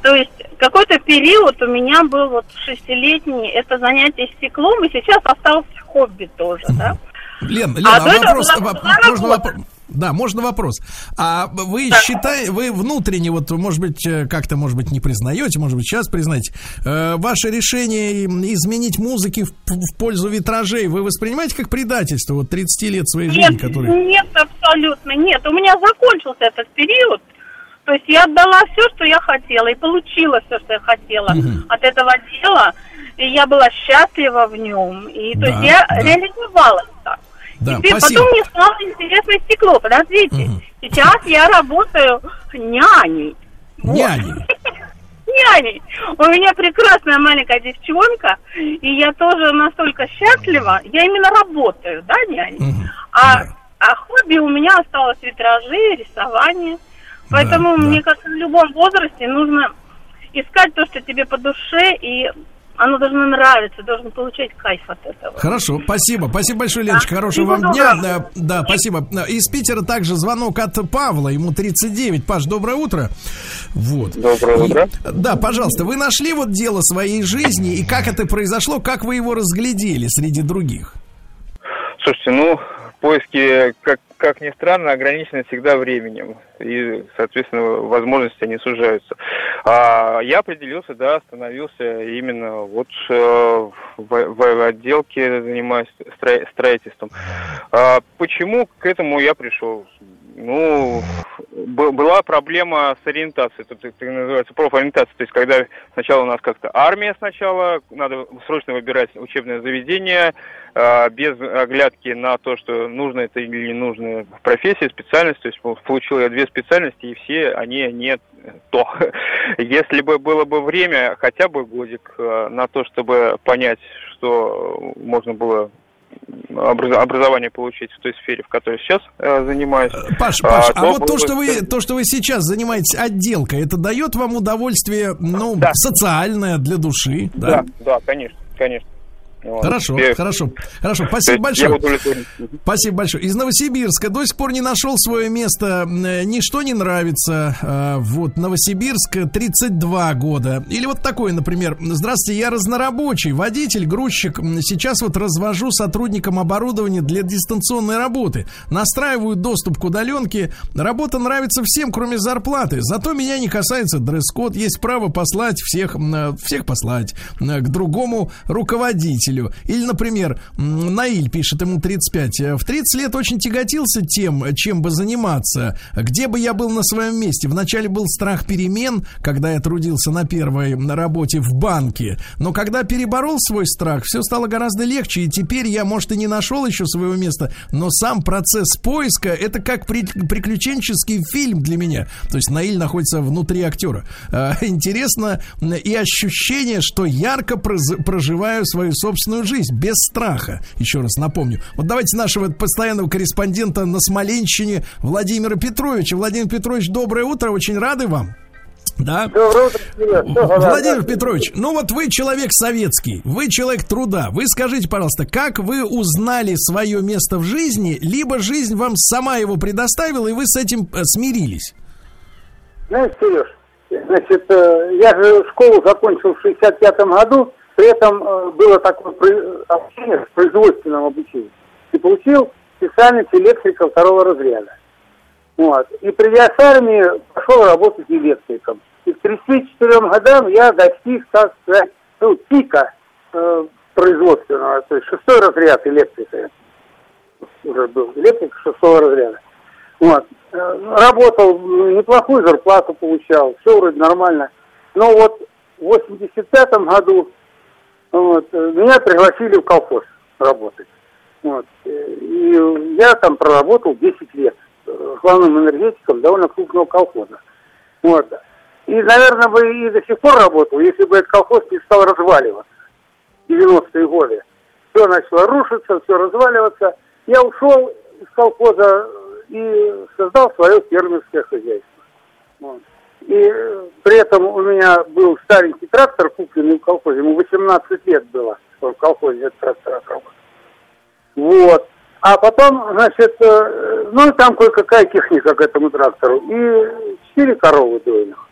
То есть какой-то период у меня был шестилетний, это занятие стеклом, и сейчас осталось хобби тоже, да? Лена, можно вопрос. А вы вы внутренне, может быть, как-то, не признаете, может быть, сейчас признаете, ваше решение изменить музыки в пользу витражей, вы воспринимаете как предательство 30 лет своей жизни? Нет, абсолютно нет. У меня закончился этот период, то есть я отдала все, что я хотела, и получила все, что я хотела от этого дела, и я была счастлива в нем, и то есть я реализовалась так. Да, теперь потом мне стало интересно стекло. Подождите, сейчас я работаю няней. Няней. У меня прекрасная маленькая девчонка, и я тоже настолько счастлива. Я именно работаю, няней. А хобби у меня осталось витражи, рисование. Поэтому, мне кажется, в любом возрасте нужно искать то, что тебе по душе, и... Оно должно нравиться, должен получать кайф от этого. Хорошо, спасибо большое, Леночка, хорошего вам дня. Да, спасибо. Из Питера также звонок от Павла, ему 39. Паш, доброе утро. Доброе утро. Да, пожалуйста, вы нашли дело своей жизни, и как это произошло, как вы его разглядели среди других? Слушайте, поиски, как ни странно, ограничены всегда временем. И, соответственно, возможности они сужаются. Я определился, остановился именно в отделке, занимаюсь строительством. Почему к этому я пришел? Была проблема с ориентацией, это называется профориентация, то есть когда сначала у нас как-то армия сначала, надо срочно выбирать учебное заведение, без оглядки на то, что нужно это или не нужно профессия, специальность, то есть получил я 2 специальности, и все они не то. Если бы было бы время, хотя бы годик на то, чтобы понять, что можно было образование получить в той сфере, в которой сейчас занимаюсь. Паш, то, что вы сейчас занимаетесь отделкой, это дает вам удовольствие, социальное для души? Да, конечно. Хорошо. Спасибо большое. Из Новосибирска до сих пор не нашел свое место. Ничто не нравится. Вот, Новосибирск, 32 года. Или вот такое, например. Здравствуйте, я разнорабочий, водитель, грузчик. Сейчас вот развожу сотрудникам оборудование для дистанционной работы. Настраиваю доступ к удаленке. Работа нравится всем, кроме зарплаты. Зато меня не касается дресс-код. Есть право послать всех послать к другому руководителю. Или, например, Наиль пишет, ему 35. В 30 лет очень тяготился тем, чем бы заниматься. Где бы я был на своем месте? Вначале был страх перемен, когда я трудился на первой работе в банке. Но когда переборол свой страх, все стало гораздо легче. И теперь я, может, и не нашел еще своего места, но сам процесс поиска — это как приключенческий фильм для меня. То есть Наиль находится внутри актера. Интересно и ощущение, что ярко проживаю свою собственную жизнь, без страха. Еще раз напомню. Вот давайте нашего постоянного корреспондента на Смоленщине Владимира Петровича. Владимир Петрович, доброе утро, очень рады вам. Да. Владимир Петрович, вот вы человек советский, вы человек труда. Вы скажите, пожалуйста, как вы узнали свое место в жизни, либо жизнь вам сама его предоставила, и вы с этим смирились? Знаешь, Сереж, значит, я же школу закончил в 65-м году. При этом было такое обучение в производственном обучении. И получил специальность электрика второго разряда. Вот. И придя с армии, пошел работать электриком. И к 34 годам я достиг, так сказать, пика производственного. То есть 6-й разряд электрика. Уже был электрик 6-го разряда. Вот. Работал, неплохую зарплату получал. Все вроде нормально. Но вот в 85-м году меня пригласили в колхоз работать. Вот. И я там проработал 10 лет главным энергетиком довольно крупного колхоза. Вот. И, наверное, бы и до сих пор работал, если бы этот колхоз не стал разваливаться в 90-е годы. Все начало рушиться, все разваливаться. Я ушел из колхоза и создал свое фермерское хозяйство. Вот. И при этом у меня был старенький трактор, купленный в колхозе. Ему 18 лет было, в колхозе этот трактор отработал. Вот. А потом, значит, и там кое-какая техника к этому трактору. И 4 коровы дойных.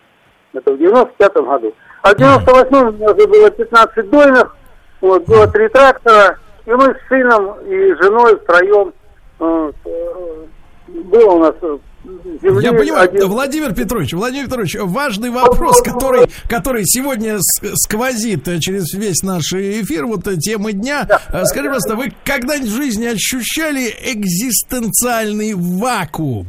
Это в 95-м году. А в 98-м у меня уже было 15 дойных. Вот, было 3 трактора. И мы с сыном и женой втроем... было у нас... Я понимаю, один... Владимир Петрович, важный вопрос, который сегодня сквозит через весь наш эфир, вот тема дня. Скажи, пожалуйста, вы когда-нибудь в жизни ощущали экзистенциальный вакуум?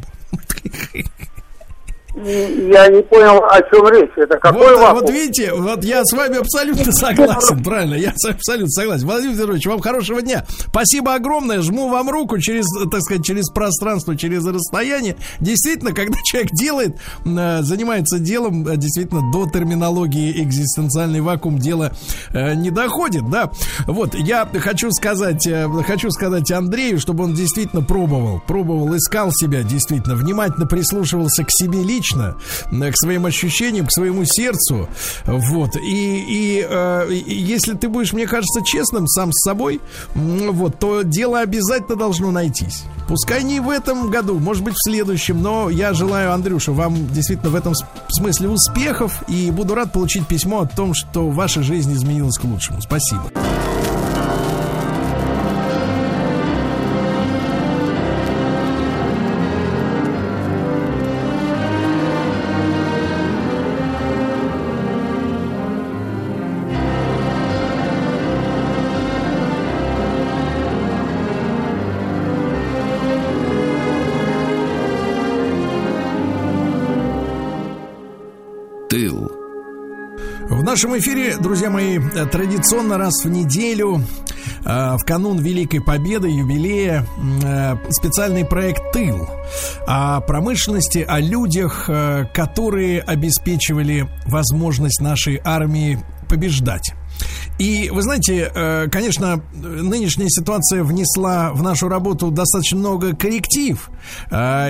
Я не понял, о чем речь. Это какой вакуум? Вот видите, я с вами абсолютно согласен, правильно? Я с вами абсолютно согласен. Владимир Петрович, вам хорошего дня. Спасибо огромное. Жму вам руку через, так сказать, через пространство, через расстояние. Действительно, когда человек занимается делом, действительно, до терминологии экзистенциальный вакуум дело не доходит, да? Вот, я хочу сказать Андрею, чтобы он действительно пробовал, искал себя, действительно, внимательно прислушивался к себе лично, к своим ощущениям, к своему сердцу. Вот. И если ты будешь, мне кажется, честным сам с собой, вот, то дело обязательно должно найтись. Пускай не в этом году, может быть, в следующем, но я желаю, Андрюша, вам действительно в этом смысле успехов, и буду рад получить письмо о том, что ваша жизнь изменилась к лучшему. Спасибо. В нашем эфире, друзья мои, традиционно раз в неделю, в канун Великой Победы, юбилея, специальный проект «Тыл» о промышленности, о людях, которые обеспечивали возможность нашей армии побеждать. И вы знаете, конечно, нынешняя ситуация внесла в нашу работу достаточно много корректив.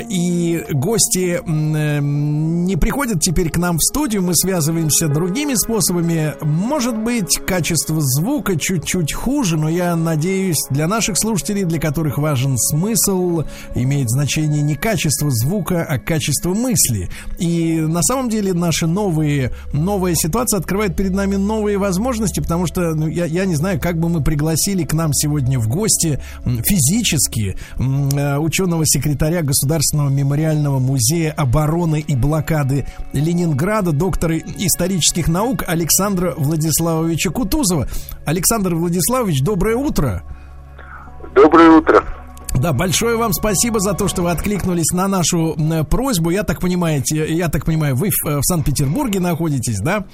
И гости не приходят теперь к нам в студию, мы связываемся другими способами. Может быть, качество звука чуть-чуть хуже, но я надеюсь, для наших слушателей, для которых важен смысл, имеет значение не качество звука, а качество мысли. И на самом деле наша новая ситуация открывает перед нами новые возможности, потому что я не знаю, как бы мы пригласили к нам сегодня в гости физически ученого-секретаря Государственного мемориального музея обороны и блокады Ленинграда, доктора исторических наук Александра Владиславовича Кутузова. Александр Владиславович, доброе утро. Доброе утро. Да, большое вам спасибо за то, что вы откликнулись на нашу просьбу. Я так понимаю, вы в Санкт-Петербурге находитесь, да?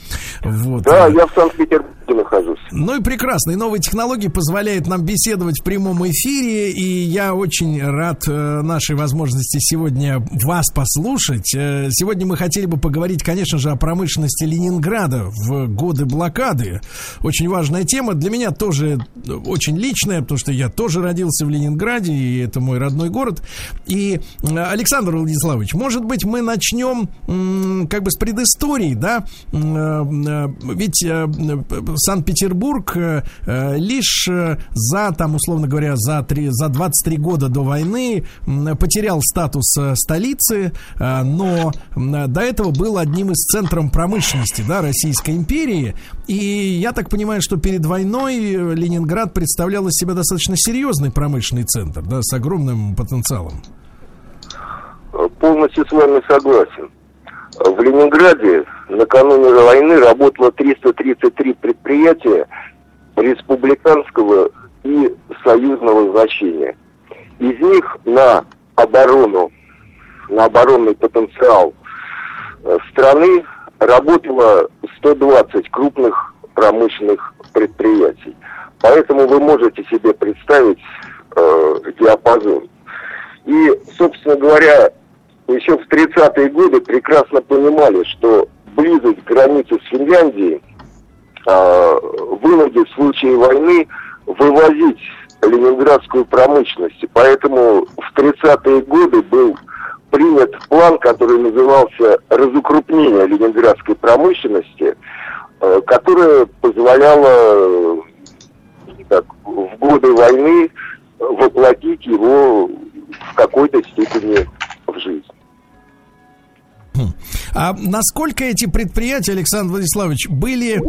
Вот. Да, я в Санкт-Петербурге нахожусь. Ну и прекрасно. И новые технологии позволяют нам беседовать в прямом эфире. И я очень рад нашей возможности сегодня вас послушать. Сегодня мы хотели бы поговорить, конечно же, о промышленности Ленинграда в годы блокады. Очень важная тема. Для меня тоже очень личная, потому что я тоже родился в Ленинграде. И это мой родной город. И, Александр Владиславович, может быть, мы начнем как бы с предыстории, да? Ведь Санкт-Петербург лишь за, там, условно говоря, за 23 года до войны потерял статус столицы, но до этого был одним из центров промышленности, да, Российской империи. И я так понимаю, что перед войной Ленинград представлял из себя достаточно серьезный промышленный центр, да, с огромным потенциалом. Полностью с вами согласен. В Ленинграде накануне войны работало 333 предприятия республиканского и союзного значения. Из них на оборону, на оборонный потенциал страны работало 120 крупных промышленных предприятий. Поэтому вы можете себе представить диапазон. И, собственно говоря, еще в 30-е годы прекрасно понимали, что близость к границе с Финляндией вынудит в случае войны вывозить ленинградскую промышленность. Поэтому в 30-е годы был принят план, который назывался «Разукрупнение ленинградской промышленности», которое позволяло в годы войны воплотить его в какой-то степени в жизнь. А насколько эти предприятия, Александр Владиславович, были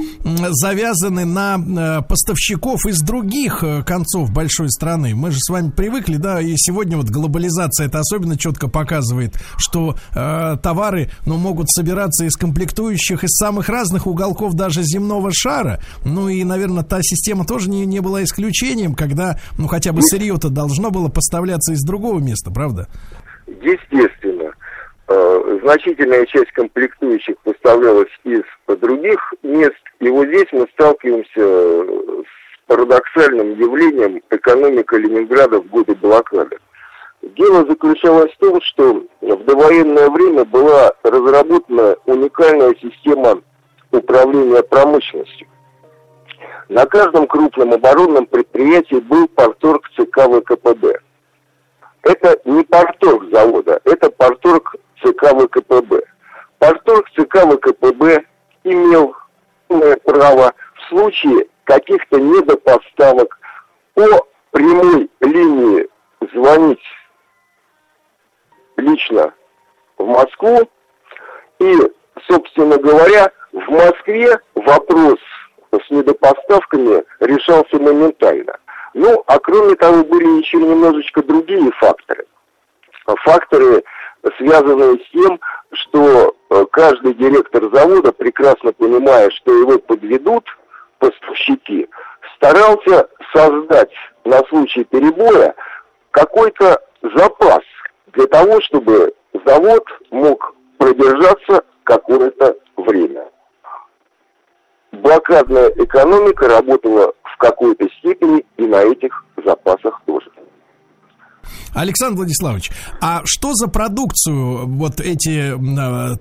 завязаны на поставщиков из других концов большой страны? Мы же с вами привыкли, да, и сегодня вот глобализация это особенно четко показывает, что товары, ну, могут собираться из комплектующих из самых разных уголков даже земного шара. Ну и, наверное, та система тоже не была исключением, когда, ну, хотя бы сырье-то должно было поставляться из другого места, правда? Естественно. Значительная часть комплектующих поставлялась из других мест, и вот здесь мы сталкиваемся с парадоксальным явлением экономика Ленинграда в годы блокады. Дело заключалось в том, что в довоенное время была разработана уникальная система управления промышленностью. На каждом крупном оборонном предприятии был парторг ЦК ВКПБ. Это не парторг завода, это парторг ЦК ВКПБ. Парторг ЦК ВКПБ имел право в случае каких-то недопоставок по прямой линии звонить лично в Москву. И, собственно говоря, в Москве вопрос с недопоставками решался моментально. Ну, а кроме того, были еще немножечко другие факторы. Факторы, связанные с тем, что каждый директор завода, прекрасно понимая, что его подведут поставщики, старался создать на случай перебоя какой-то запас для того, чтобы завод мог продержаться какое-то время. Блокадная экономика работала в какой-то степени и на этих запасах тоже. Александр Владиславович, а что за продукцию вот эти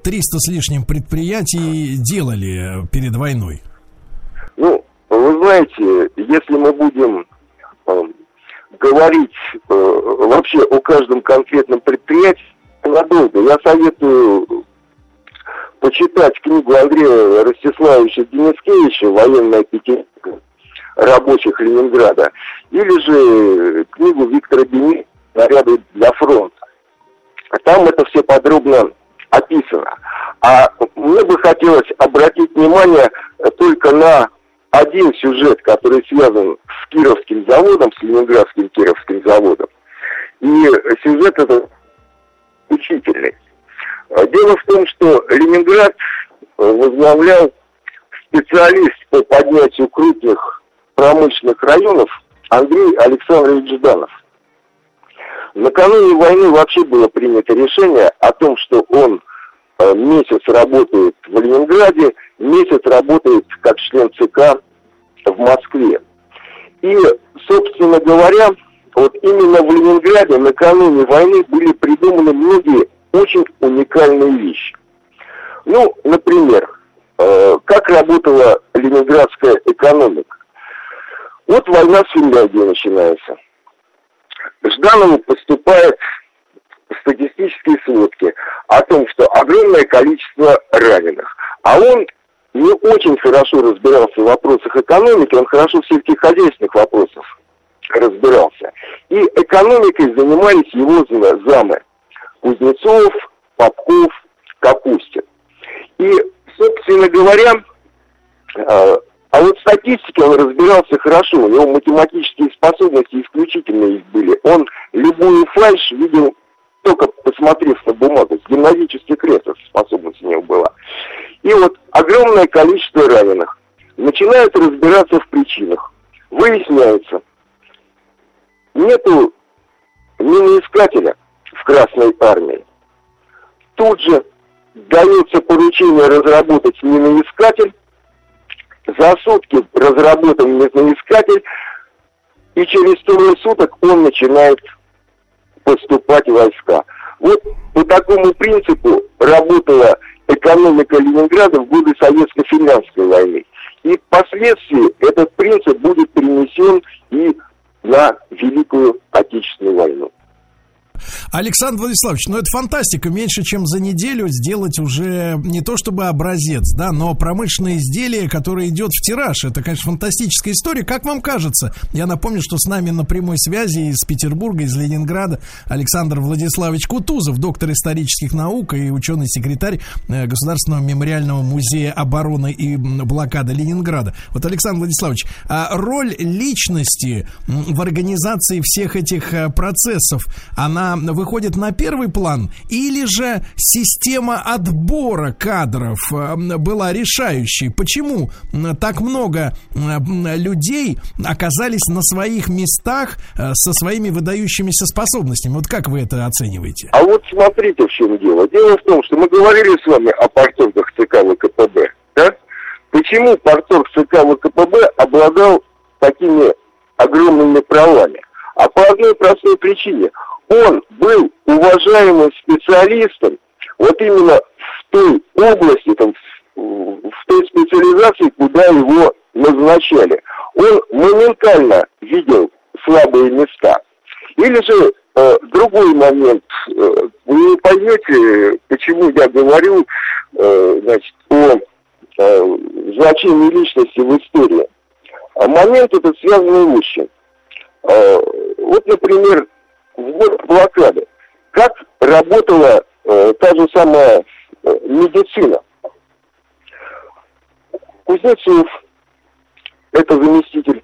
300 с лишним предприятий делали перед войной? Ну, знаете, если мы будем говорить вообще о каждом конкретном предприятии, надолго. Я советую почитать книгу Андрея Ростиславовича Денискевича «Военная пятилетка рабочих Ленинграда» или же книгу Виктора Бени «Наряды для фронта». Там это все подробно описано. А мне бы хотелось обратить внимание только на один сюжет, который связан с Кировским заводом, с Ленинградским Кировским заводом. И сюжет этот учительный. Дело в том, что Ленинград возглавлял специалист по поднятию крупных промышленных районов Андрей Александрович Жданов. Накануне войны вообще было принято решение о том, что он месяц работает в Ленинграде, месяц работает как член ЦК в Москве. И, собственно говоря, вот именно в Ленинграде накануне войны были придуманы многие очень уникальные вещи. Ну, например, как работала ленинградская экономика. Вот война с Финляндией начинается. Жданову поступает статистические сводки о том, что огромное количество раненых. А он не очень хорошо разбирался в вопросах экономики, он хорошо в сельскохозяйственных вопросах разбирался. И экономикой занимались его замы Кузнецов, Попков, Капустин. И, собственно говоря, а вот в статистике он разбирался хорошо, у него математические способности исключительные были. Он любую фальшь видел, только посмотрев на бумагу, с гимназических кресел способность у него была. И вот огромное количество раненых начинает разбираться в причинах. Выясняется, нету миноискателя в Красной армии. Тут же дается поручение разработать миноискатель. За сутки разработан миноискатель, и через трое суток он начинает поступать в войска. Вот по такому принципу работала экономика Ленинграда в годы Советско-финляндской войны. И впоследствии этот принцип будет перенесен и на Великую Отечественную войну. Александр Владиславович, ну это фантастика. Меньше чем за неделю сделать уже не то чтобы образец, да, но промышленное изделие, которое идет в тираж. Это, конечно, фантастическая история. Как вам кажется? Я напомню, что с нами на прямой связи из Петербурга, из Ленинграда Александр Владиславович Кутузов, доктор исторических наук и ученый-секретарь Государственного мемориального музея обороны и блокады Ленинграда. Вот, Александр Владиславович, роль личности в организации всех этих процессов, она выходит на первый план, или же система отбора кадров была решающей? Почему так много людей оказались на своих местах со своими выдающимися способностями? Вот как вы это оцениваете? А вот смотрите, в чем дело. Дело в том, что мы говорили с вами о парторгах ЦК ВКПБ, да? Почему парторг ЦК ВКПБ обладал такими огромными правами? А по одной простой причине. Он был уважаемым специалистом вот именно в той области, там, в той специализации, куда его назначали. Он моментально видел слабые места. Или же другой момент. Вы не поймете, почему я говорю о значении личности в истории. Момент этот связан и еще. Вот, например, в год блокады, как работала та же самая медицина. Кузнецов, это заместитель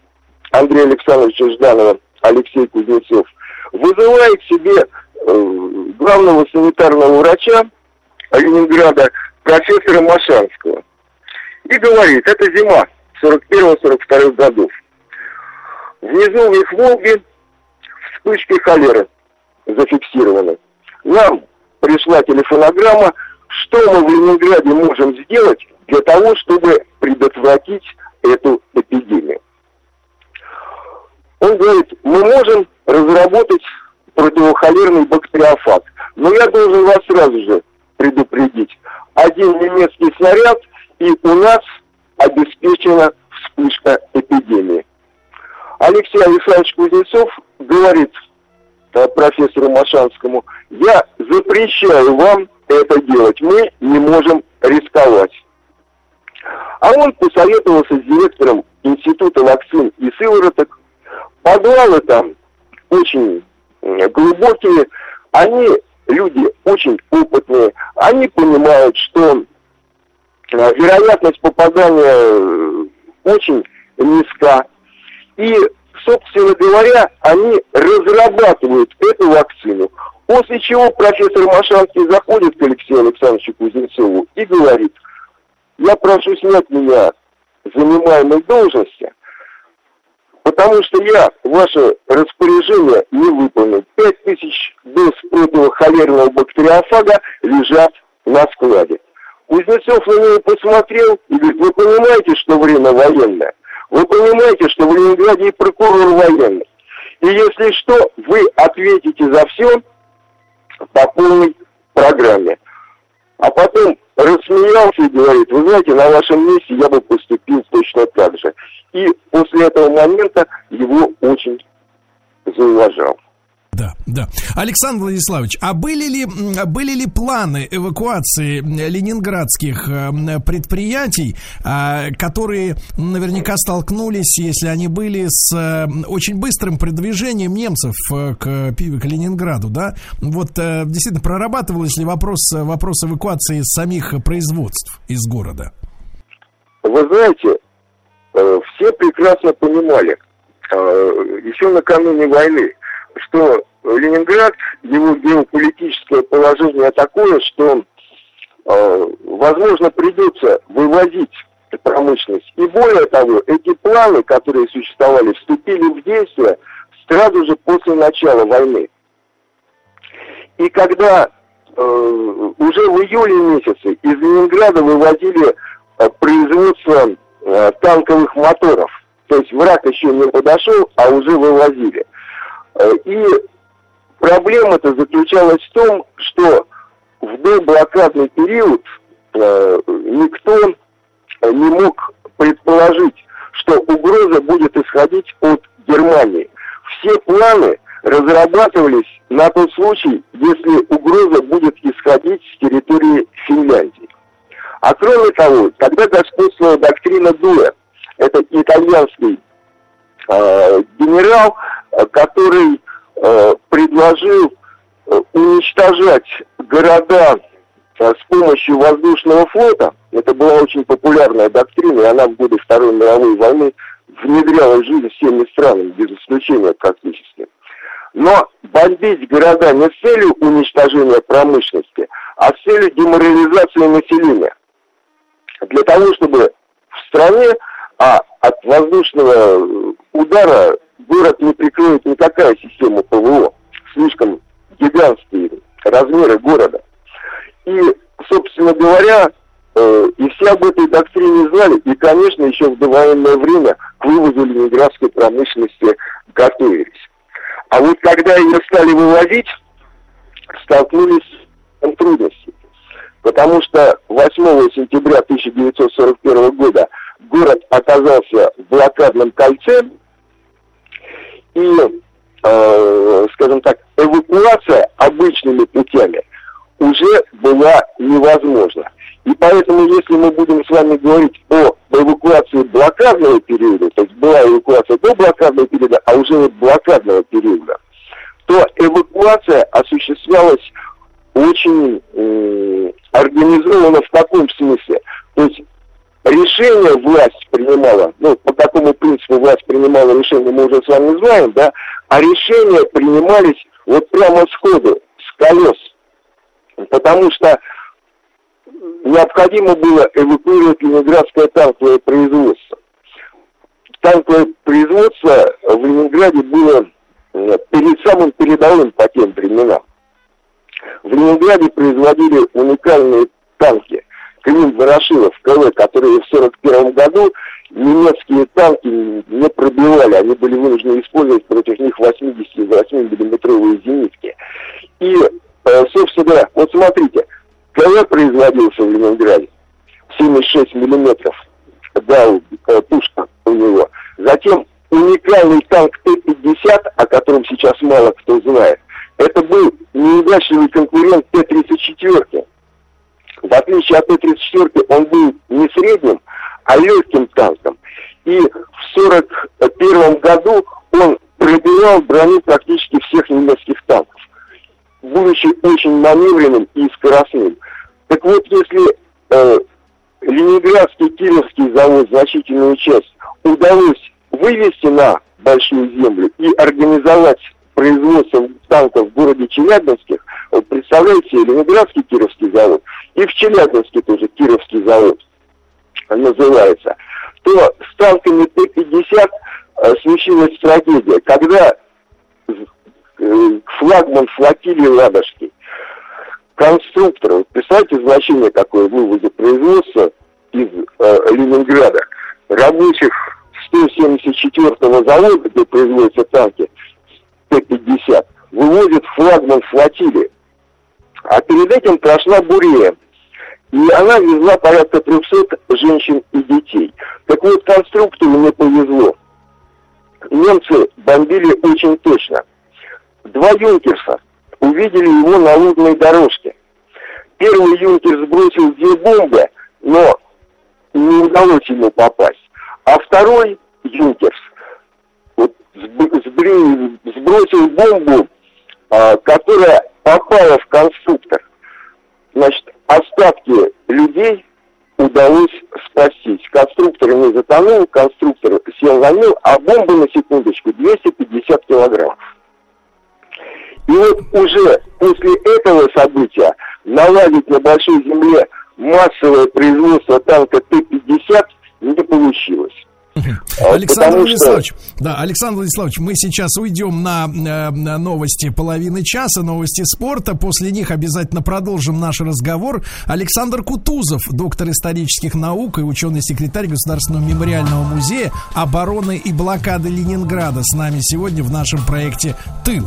Андрея Александровича Жданова, Алексей Кузнецов, вызывает себе главного санитарного врача Ленинграда, профессора Машанского, и говорит, это зима 41-42 годов. Внизу у них Волги, вспышки холеры зафиксированы. Нам пришла телефонограмма, что мы в Ленинграде можем сделать для того, чтобы предотвратить эту эпидемию. Он говорит, мы можем разработать противохолерный бактериофаг, но я должен вас сразу же предупредить. Один немецкий снаряд, и у нас обеспечена вспышка эпидемии. Алексей Александрович Кузнецов говорит профессору Машанскому: я запрещаю вам это делать, мы не можем рисковать. А он посоветовался с директором Института вакцин и сывороток. Подвалы там очень глубокие, они люди очень опытные, они понимают, что вероятность попадания очень низка. И, собственно говоря, они разрабатывают эту вакцину. После чего профессор Машанский заходит к Алексею Александровичу Кузнецову и говорит: я прошу снять меня с занимаемой должности, потому что я ваше распоряжение не выполнил. 5000 доз этого холерного бактериофага лежат на складе. Кузнецов на него посмотрел и говорит: вы понимаете, что время военное? Вы понимаете, что в Ленинграде и прокурор военный? И если что, вы ответите за все по полной программе. А потом рассмеялся и говорит: вы знаете, на вашем месте я бы поступил точно так же. И после этого момента его очень зауважал. Да, да. Александр Владиславович, а были ли планы эвакуации ленинградских предприятий, которые наверняка столкнулись, если они были, с очень быстрым продвижением немцев к Ленинграду, да? Вот действительно, прорабатывалось ли вопрос эвакуации самих производств из города? Вы знаете, все прекрасно понимали, еще накануне войны, что Ленинград, его геополитическое положение такое, что, возможно, придется вывозить промышленность. И более того, эти планы, которые существовали, вступили в действие сразу же после начала войны. И когда уже в июле месяце из Ленинграда вывозили производство танковых моторов, то есть враг еще не подошел, а уже вывозили. И проблема-то заключалась в том, что в доблокадный период никто не мог предположить, что угроза будет исходить от Германии. Все планы разрабатывались на тот случай, если угроза будет исходить с территории Финляндии. А кроме того, тогда господствовала доктрина Дуэ. Это итальянский генерал, который предложил уничтожать города с помощью воздушного флота. Это была очень популярная доктрина, и она в годы Второй мировой войны внедрялась в жизнь всеми странами, без исключения практически. Но бомбить города не с целью уничтожения промышленности, а с целью деморализации населения. Для того, чтобы в стране от воздушного удара город не прикроет никакая система ПВО. Слишком гигантские размеры города. И, собственно говоря, и все об этой доктрине знали. И, конечно, еще в довоенное время к вывозу ленинградской промышленности готовились. А вот когда ее стали вывозить, столкнулись с трудностями. Потому что 8 сентября 1941 года город оказался в блокадном кольце, и, скажем так, эвакуация обычными путями уже была невозможна. И поэтому, если мы будем с вами говорить о эвакуации блокадного периода, то есть была эвакуация до блокадного периода, а уже нет блокадного периода, то эвакуация осуществлялась очень организованно в таком смысле. То есть решение власть принимала, ну, по какому принципу власть принимала решение, мы уже с вами знаем, да, а решения принимались вот прямо сходу, с колес, потому что необходимо было эвакуировать ленинградское танковое производство. Танковое производство в Ленинграде было перед самым передовым по тем временам. В Ленинграде производили уникальные танки. Клим Ворошилов, КВ, которые в 1941 году немецкие танки не пробивали. Они были вынуждены использовать против них 88-миллиметровые зенитки. И, собственно говоря, вот смотрите, КВ производился в Ленинграде, 76 миллиметров, дал пушка у него. Затем уникальный танк Т-50, о котором сейчас мало кто знает, это был неудачливый конкурент Т-34. В отличие от Т-34, он был не средним, а легким танком. И в 1941 году он пробивал броню практически всех немецких танков, будучи очень маневренным и скоростным. Так вот, если Ленинградский Кировский завод значительную часть удалось вывести на большую землю и организовать производство танков в городе Челябинске, представляете, Ленинградский Кировский завод и в Челябинске тоже Кировский завод называется, то с танками Т-50 случилась трагедия, когда флагман флотилии «Ладожки», конструктор, представьте значение, какое вывозе производства из Ленинграда, рабочих 174-го завода, где производятся танки Т-50, вывозят флагман флотилии. А перед этим прошла буря, и она везла порядка 300 женщин и детей. Так вот, конструктору не повезло. Немцы бомбили очень точно. Два «Юнкерса» увидели его на лунной дорожке. Первый «Юнкерс» сбросил две бомбы, но не удалось ему попасть. А второй «Юнкерс» вот сбросил бомбу, которая попала в конструктор. Значит, остатки людей удалось спастись. Конструктор не затонул, конструктор сел на мел, а бомба, на секундочку, 250 килограммов. И вот уже после этого события наладить на большой земле массовое производство танка Т-50 не получилось. Александр Владиславович, что... да, Александр Владиславович, мы сейчас уйдем на новости половины часа, новости спорта. После них обязательно продолжим наш разговор. Александр Кутузов, доктор исторических наук и ученый-секретарь Государственного мемориального музея обороны и блокады Ленинграда, с нами сегодня в нашем проекте «Тыл».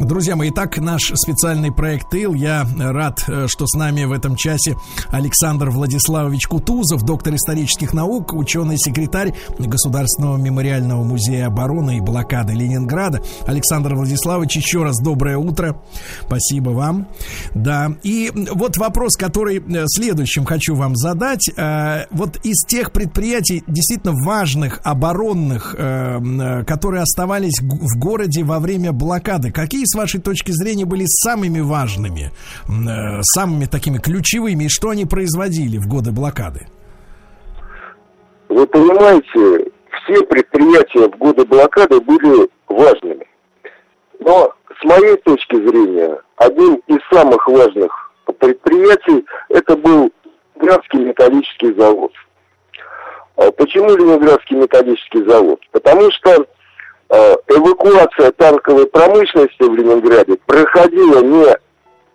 Друзья мои, итак, наш специальный проект «Тыл». Я рад, что с нами в этом часе Александр Владиславович Кутузов, доктор исторических наук, ученый-секретарь Государственного мемориального музея обороны и блокады Ленинграда. Александр Владиславович, еще раз доброе утро. Спасибо вам. Да, и вот вопрос, который следующим хочу вам задать. Вот из тех предприятий, действительно важных, оборонных, которые оставались в городе во время блокады, какие, с вашей точки зрения, были самыми важными, самыми такими ключевыми, и что они производили в годы блокады? Вы понимаете, все предприятия в годы блокады были важными. Но, с моей точки зрения, одним из самых важных предприятий это был Ленинградский металлический завод. Почему Ленинградский металлический завод? Потому что эвакуация танковой промышленности в Ленинграде проходила не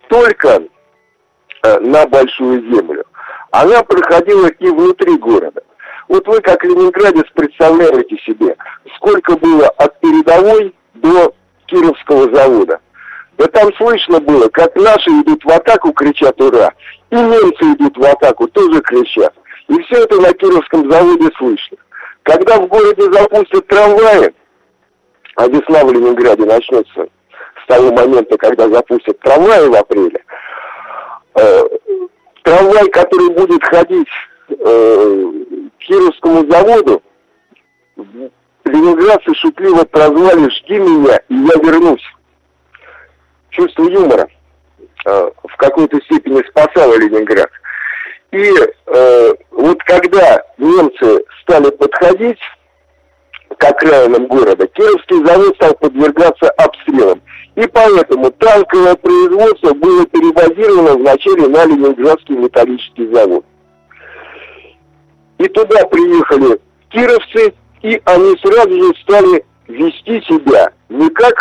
только на Большую землю, она проходила и внутри города. Вот вы, как ленинградец, представляете себе, сколько было от передовой до Кировского завода. Да там слышно было, как наши идут в атаку, кричат «Ура!», и немцы идут в атаку, тоже кричат. И все это на Кировском заводе слышно. Когда в городе запустят трамваи, а весна в Ленинграде начнется с того момента, когда запустят трамвай в апреле. Трамвай, который будет ходить к Кировскому заводу, ленинградцы шутливо прозвали «Жди меня, и я вернусь». Чувство юмора в какой-то степени спасало Ленинград. И вот когда немцы стали подходить к окраинам города, Кировский завод стал подвергаться обстрелам. И поэтому танковое производство было перебазировано вначале на Ленинградский металлический завод. И туда приехали кировцы, и они сразу же стали вести себя не как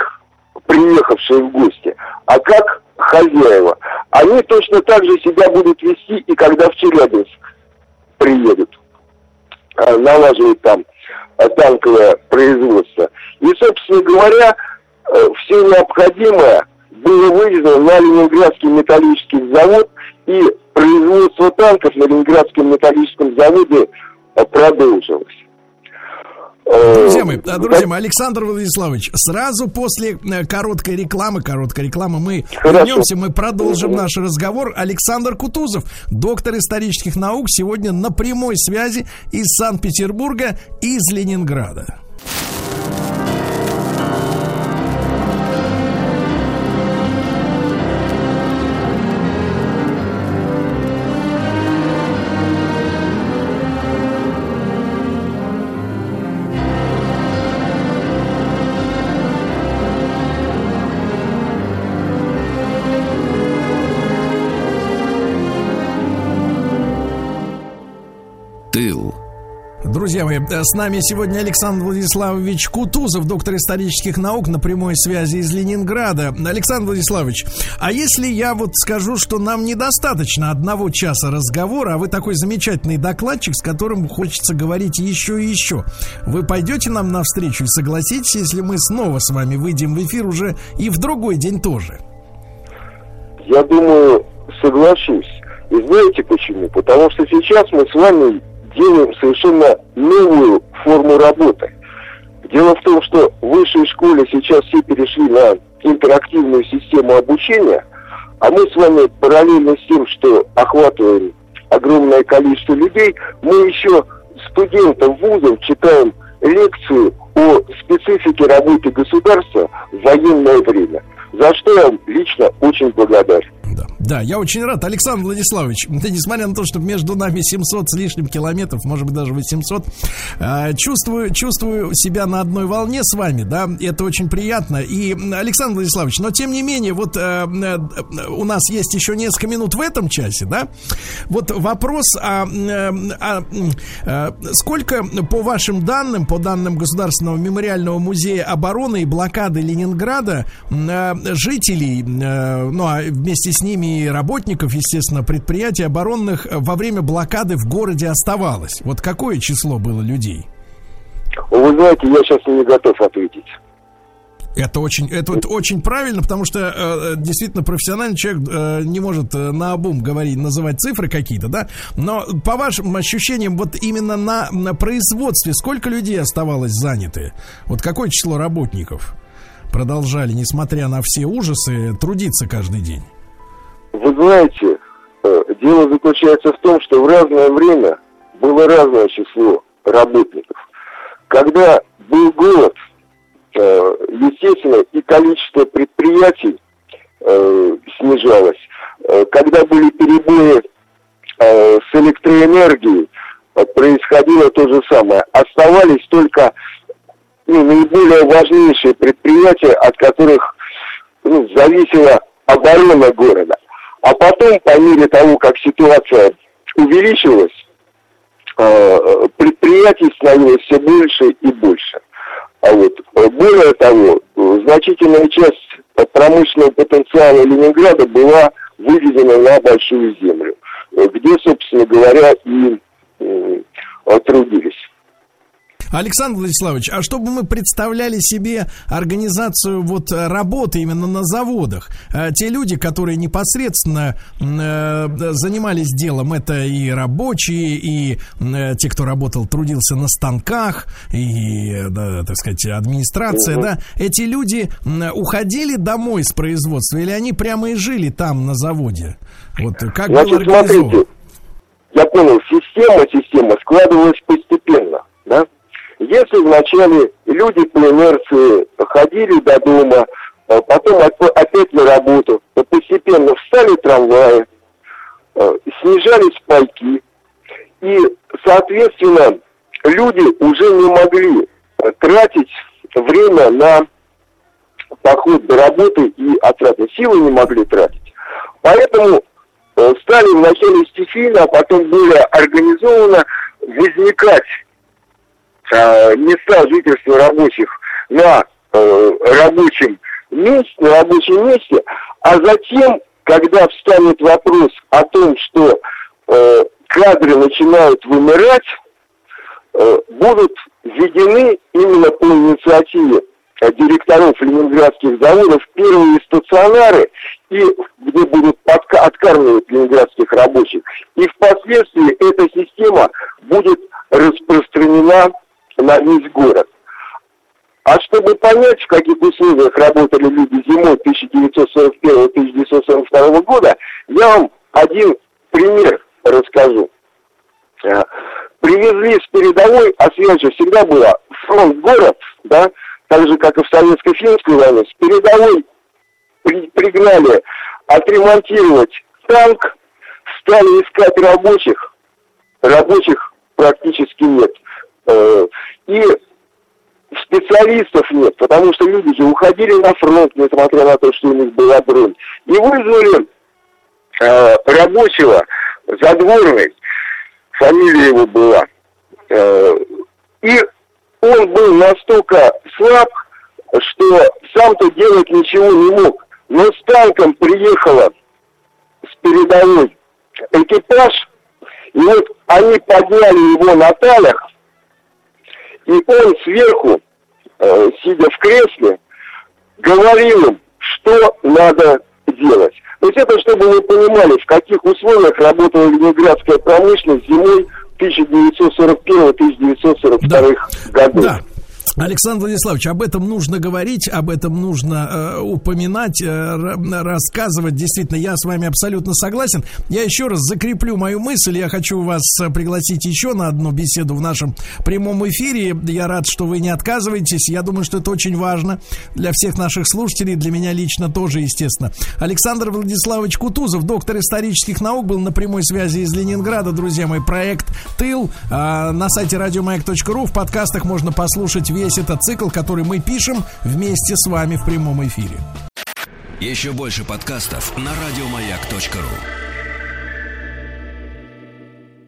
приехавшие в гости, а как хозяева. Они точно так же себя будут вести и когда в Челябинск приедут, налаживают там танковое производство. И, собственно говоря, все необходимое было вывезено на Ленинградский металлургический завод, и производство танков на Ленинградском металлургическом заводе продолжилось. Друзья мои, Александр Владиславович, сразу после короткой рекламы мы вернемся, мы продолжим наш разговор. Александр Кутузов, доктор исторических наук, сегодня на прямой связи из Санкт-Петербурга, из Ленинграда. Друзья мои, с нами сегодня Александр Владиславович Кутузов, доктор исторических наук, на прямой связи из Ленинграда. Александр Владиславович, а если я вот скажу, что нам недостаточно одного часа разговора, а вы такой замечательный докладчик, с которым хочется говорить еще и еще, вы пойдете нам навстречу и согласитесь, если мы снова с вами выйдем в эфир уже и в другой день тоже? Я думаю, соглашусь. И знаете почему? Потому что сейчас мы с вами делаем совершенно новую форму работы. Дело в том, что в высшей школе сейчас все перешли на интерактивную систему обучения, а мы с вами параллельно с тем, что охватываем огромное количество людей, мы еще студентам вузов читаем лекцию о специфике работы государства в военное время, за что я вам лично очень благодарен. Да, я очень рад, Александр Владиславович. Несмотря на то, что между нами 700 с лишним километров, может быть, даже 800, чувствую себя на одной волне с вами, да, это очень приятно. И, Александр Владиславович, но тем не менее, вот у нас есть еще несколько минут в этом часе, да. Вот вопрос, сколько, по вашим данным, по данным Государственного мемориального музея обороны и блокады Ленинграда, жителей, вместе с ними и работников, естественно, предприятий оборонных во время блокады в городе оставалось? Вот какое число было людей? Вы знаете, я сейчас не готов ответить. Это очень правильно, потому что действительно профессиональный человек не может наобум говорить, называть цифры какие-то, да? Но по вашим ощущениям, вот именно на производстве сколько людей оставалось заняты? Вот какое число работников продолжали, несмотря на все ужасы, трудиться каждый день? Вы знаете, дело заключается в том, что в разное время было разное число работников. Когда был голод, естественно, и количество предприятий снижалось. Когда были перебои с электроэнергией, происходило то же самое. Оставались только наиболее важнейшие предприятия, от которых зависела оборона города. А потом, по мере того, как ситуация увеличилась, предприятий становилось все больше и больше. А вот, более того, значительная часть промышленного потенциала Ленинграда была выведена на большую землю, где, собственно говоря, и трудились. Александр Владиславович, а чтобы мы представляли себе организацию вот работы именно на заводах, те люди, которые непосредственно занимались делом, это и рабочие, и те, кто работал, трудился на станках, и, да, так сказать, администрация, да, эти люди уходили домой с производства или они прямо и жили там на заводе? Вот как было организовано? Смотрите, я понял, система складывалась постепенно, да? Если вначале люди по инерции ходили до дома, потом опять на работу, то постепенно встали трамваи, снижались пайки, и, соответственно, люди уже не могли тратить время на поход до работы и отратные силы не могли тратить. Поэтому стали вначале стихийно, а потом более организованно возникать места жительства рабочих на рабочем месте, а затем, когда встанет вопрос о том, что кадры начинают вымирать, будут введены именно по инициативе директоров ленинградских заводов первые стационары, и где будут откармливать ленинградских рабочих. И впоследствии эта система будет распространена на весь город. А чтобы понять, в каких условиях работали люди зимой 1941-1942 года, я вам один пример расскажу. Привезли с передовой, а связь же всегда была фронт-город, да, так же, как и в Советско-финской войне, с передовой пригнали отремонтировать танк, стали искать рабочих, рабочих практически нет. И специалистов нет, потому что люди же уходили на фронт, несмотря на то, что у них была бронь. И вызвали рабочего, задворный, фамилия его была, и он был настолько слаб, что сам-то делать ничего не мог. Но с танком приехала с передовой экипаж, и вот они подняли его на талях, и он сверху, сидя в кресле, говорил им, что надо делать. То есть это, чтобы вы понимали, в каких условиях работала ленинградская промышленность зимой 1941-1942 годов. Да. Александр Владиславович, об этом нужно говорить, об этом нужно упоминать, рассказывать. Действительно, я с вами абсолютно согласен. Я еще раз закреплю мою мысль. Я хочу вас пригласить еще на одну беседу в нашем прямом эфире. Я рад, что вы не отказываетесь. Я думаю, что это очень важно для всех наших слушателей, для меня лично тоже, естественно. Александр Владиславович Кутузов, доктор исторических наук, был на прямой связи из Ленинграда. Друзья мои, проект «Тыл» на сайте radiomayak.ru. В подкастах можно послушать весь этот цикл, который мы пишем вместе с вами в прямом эфире. Еще больше подкастов на радиомаяк.ру.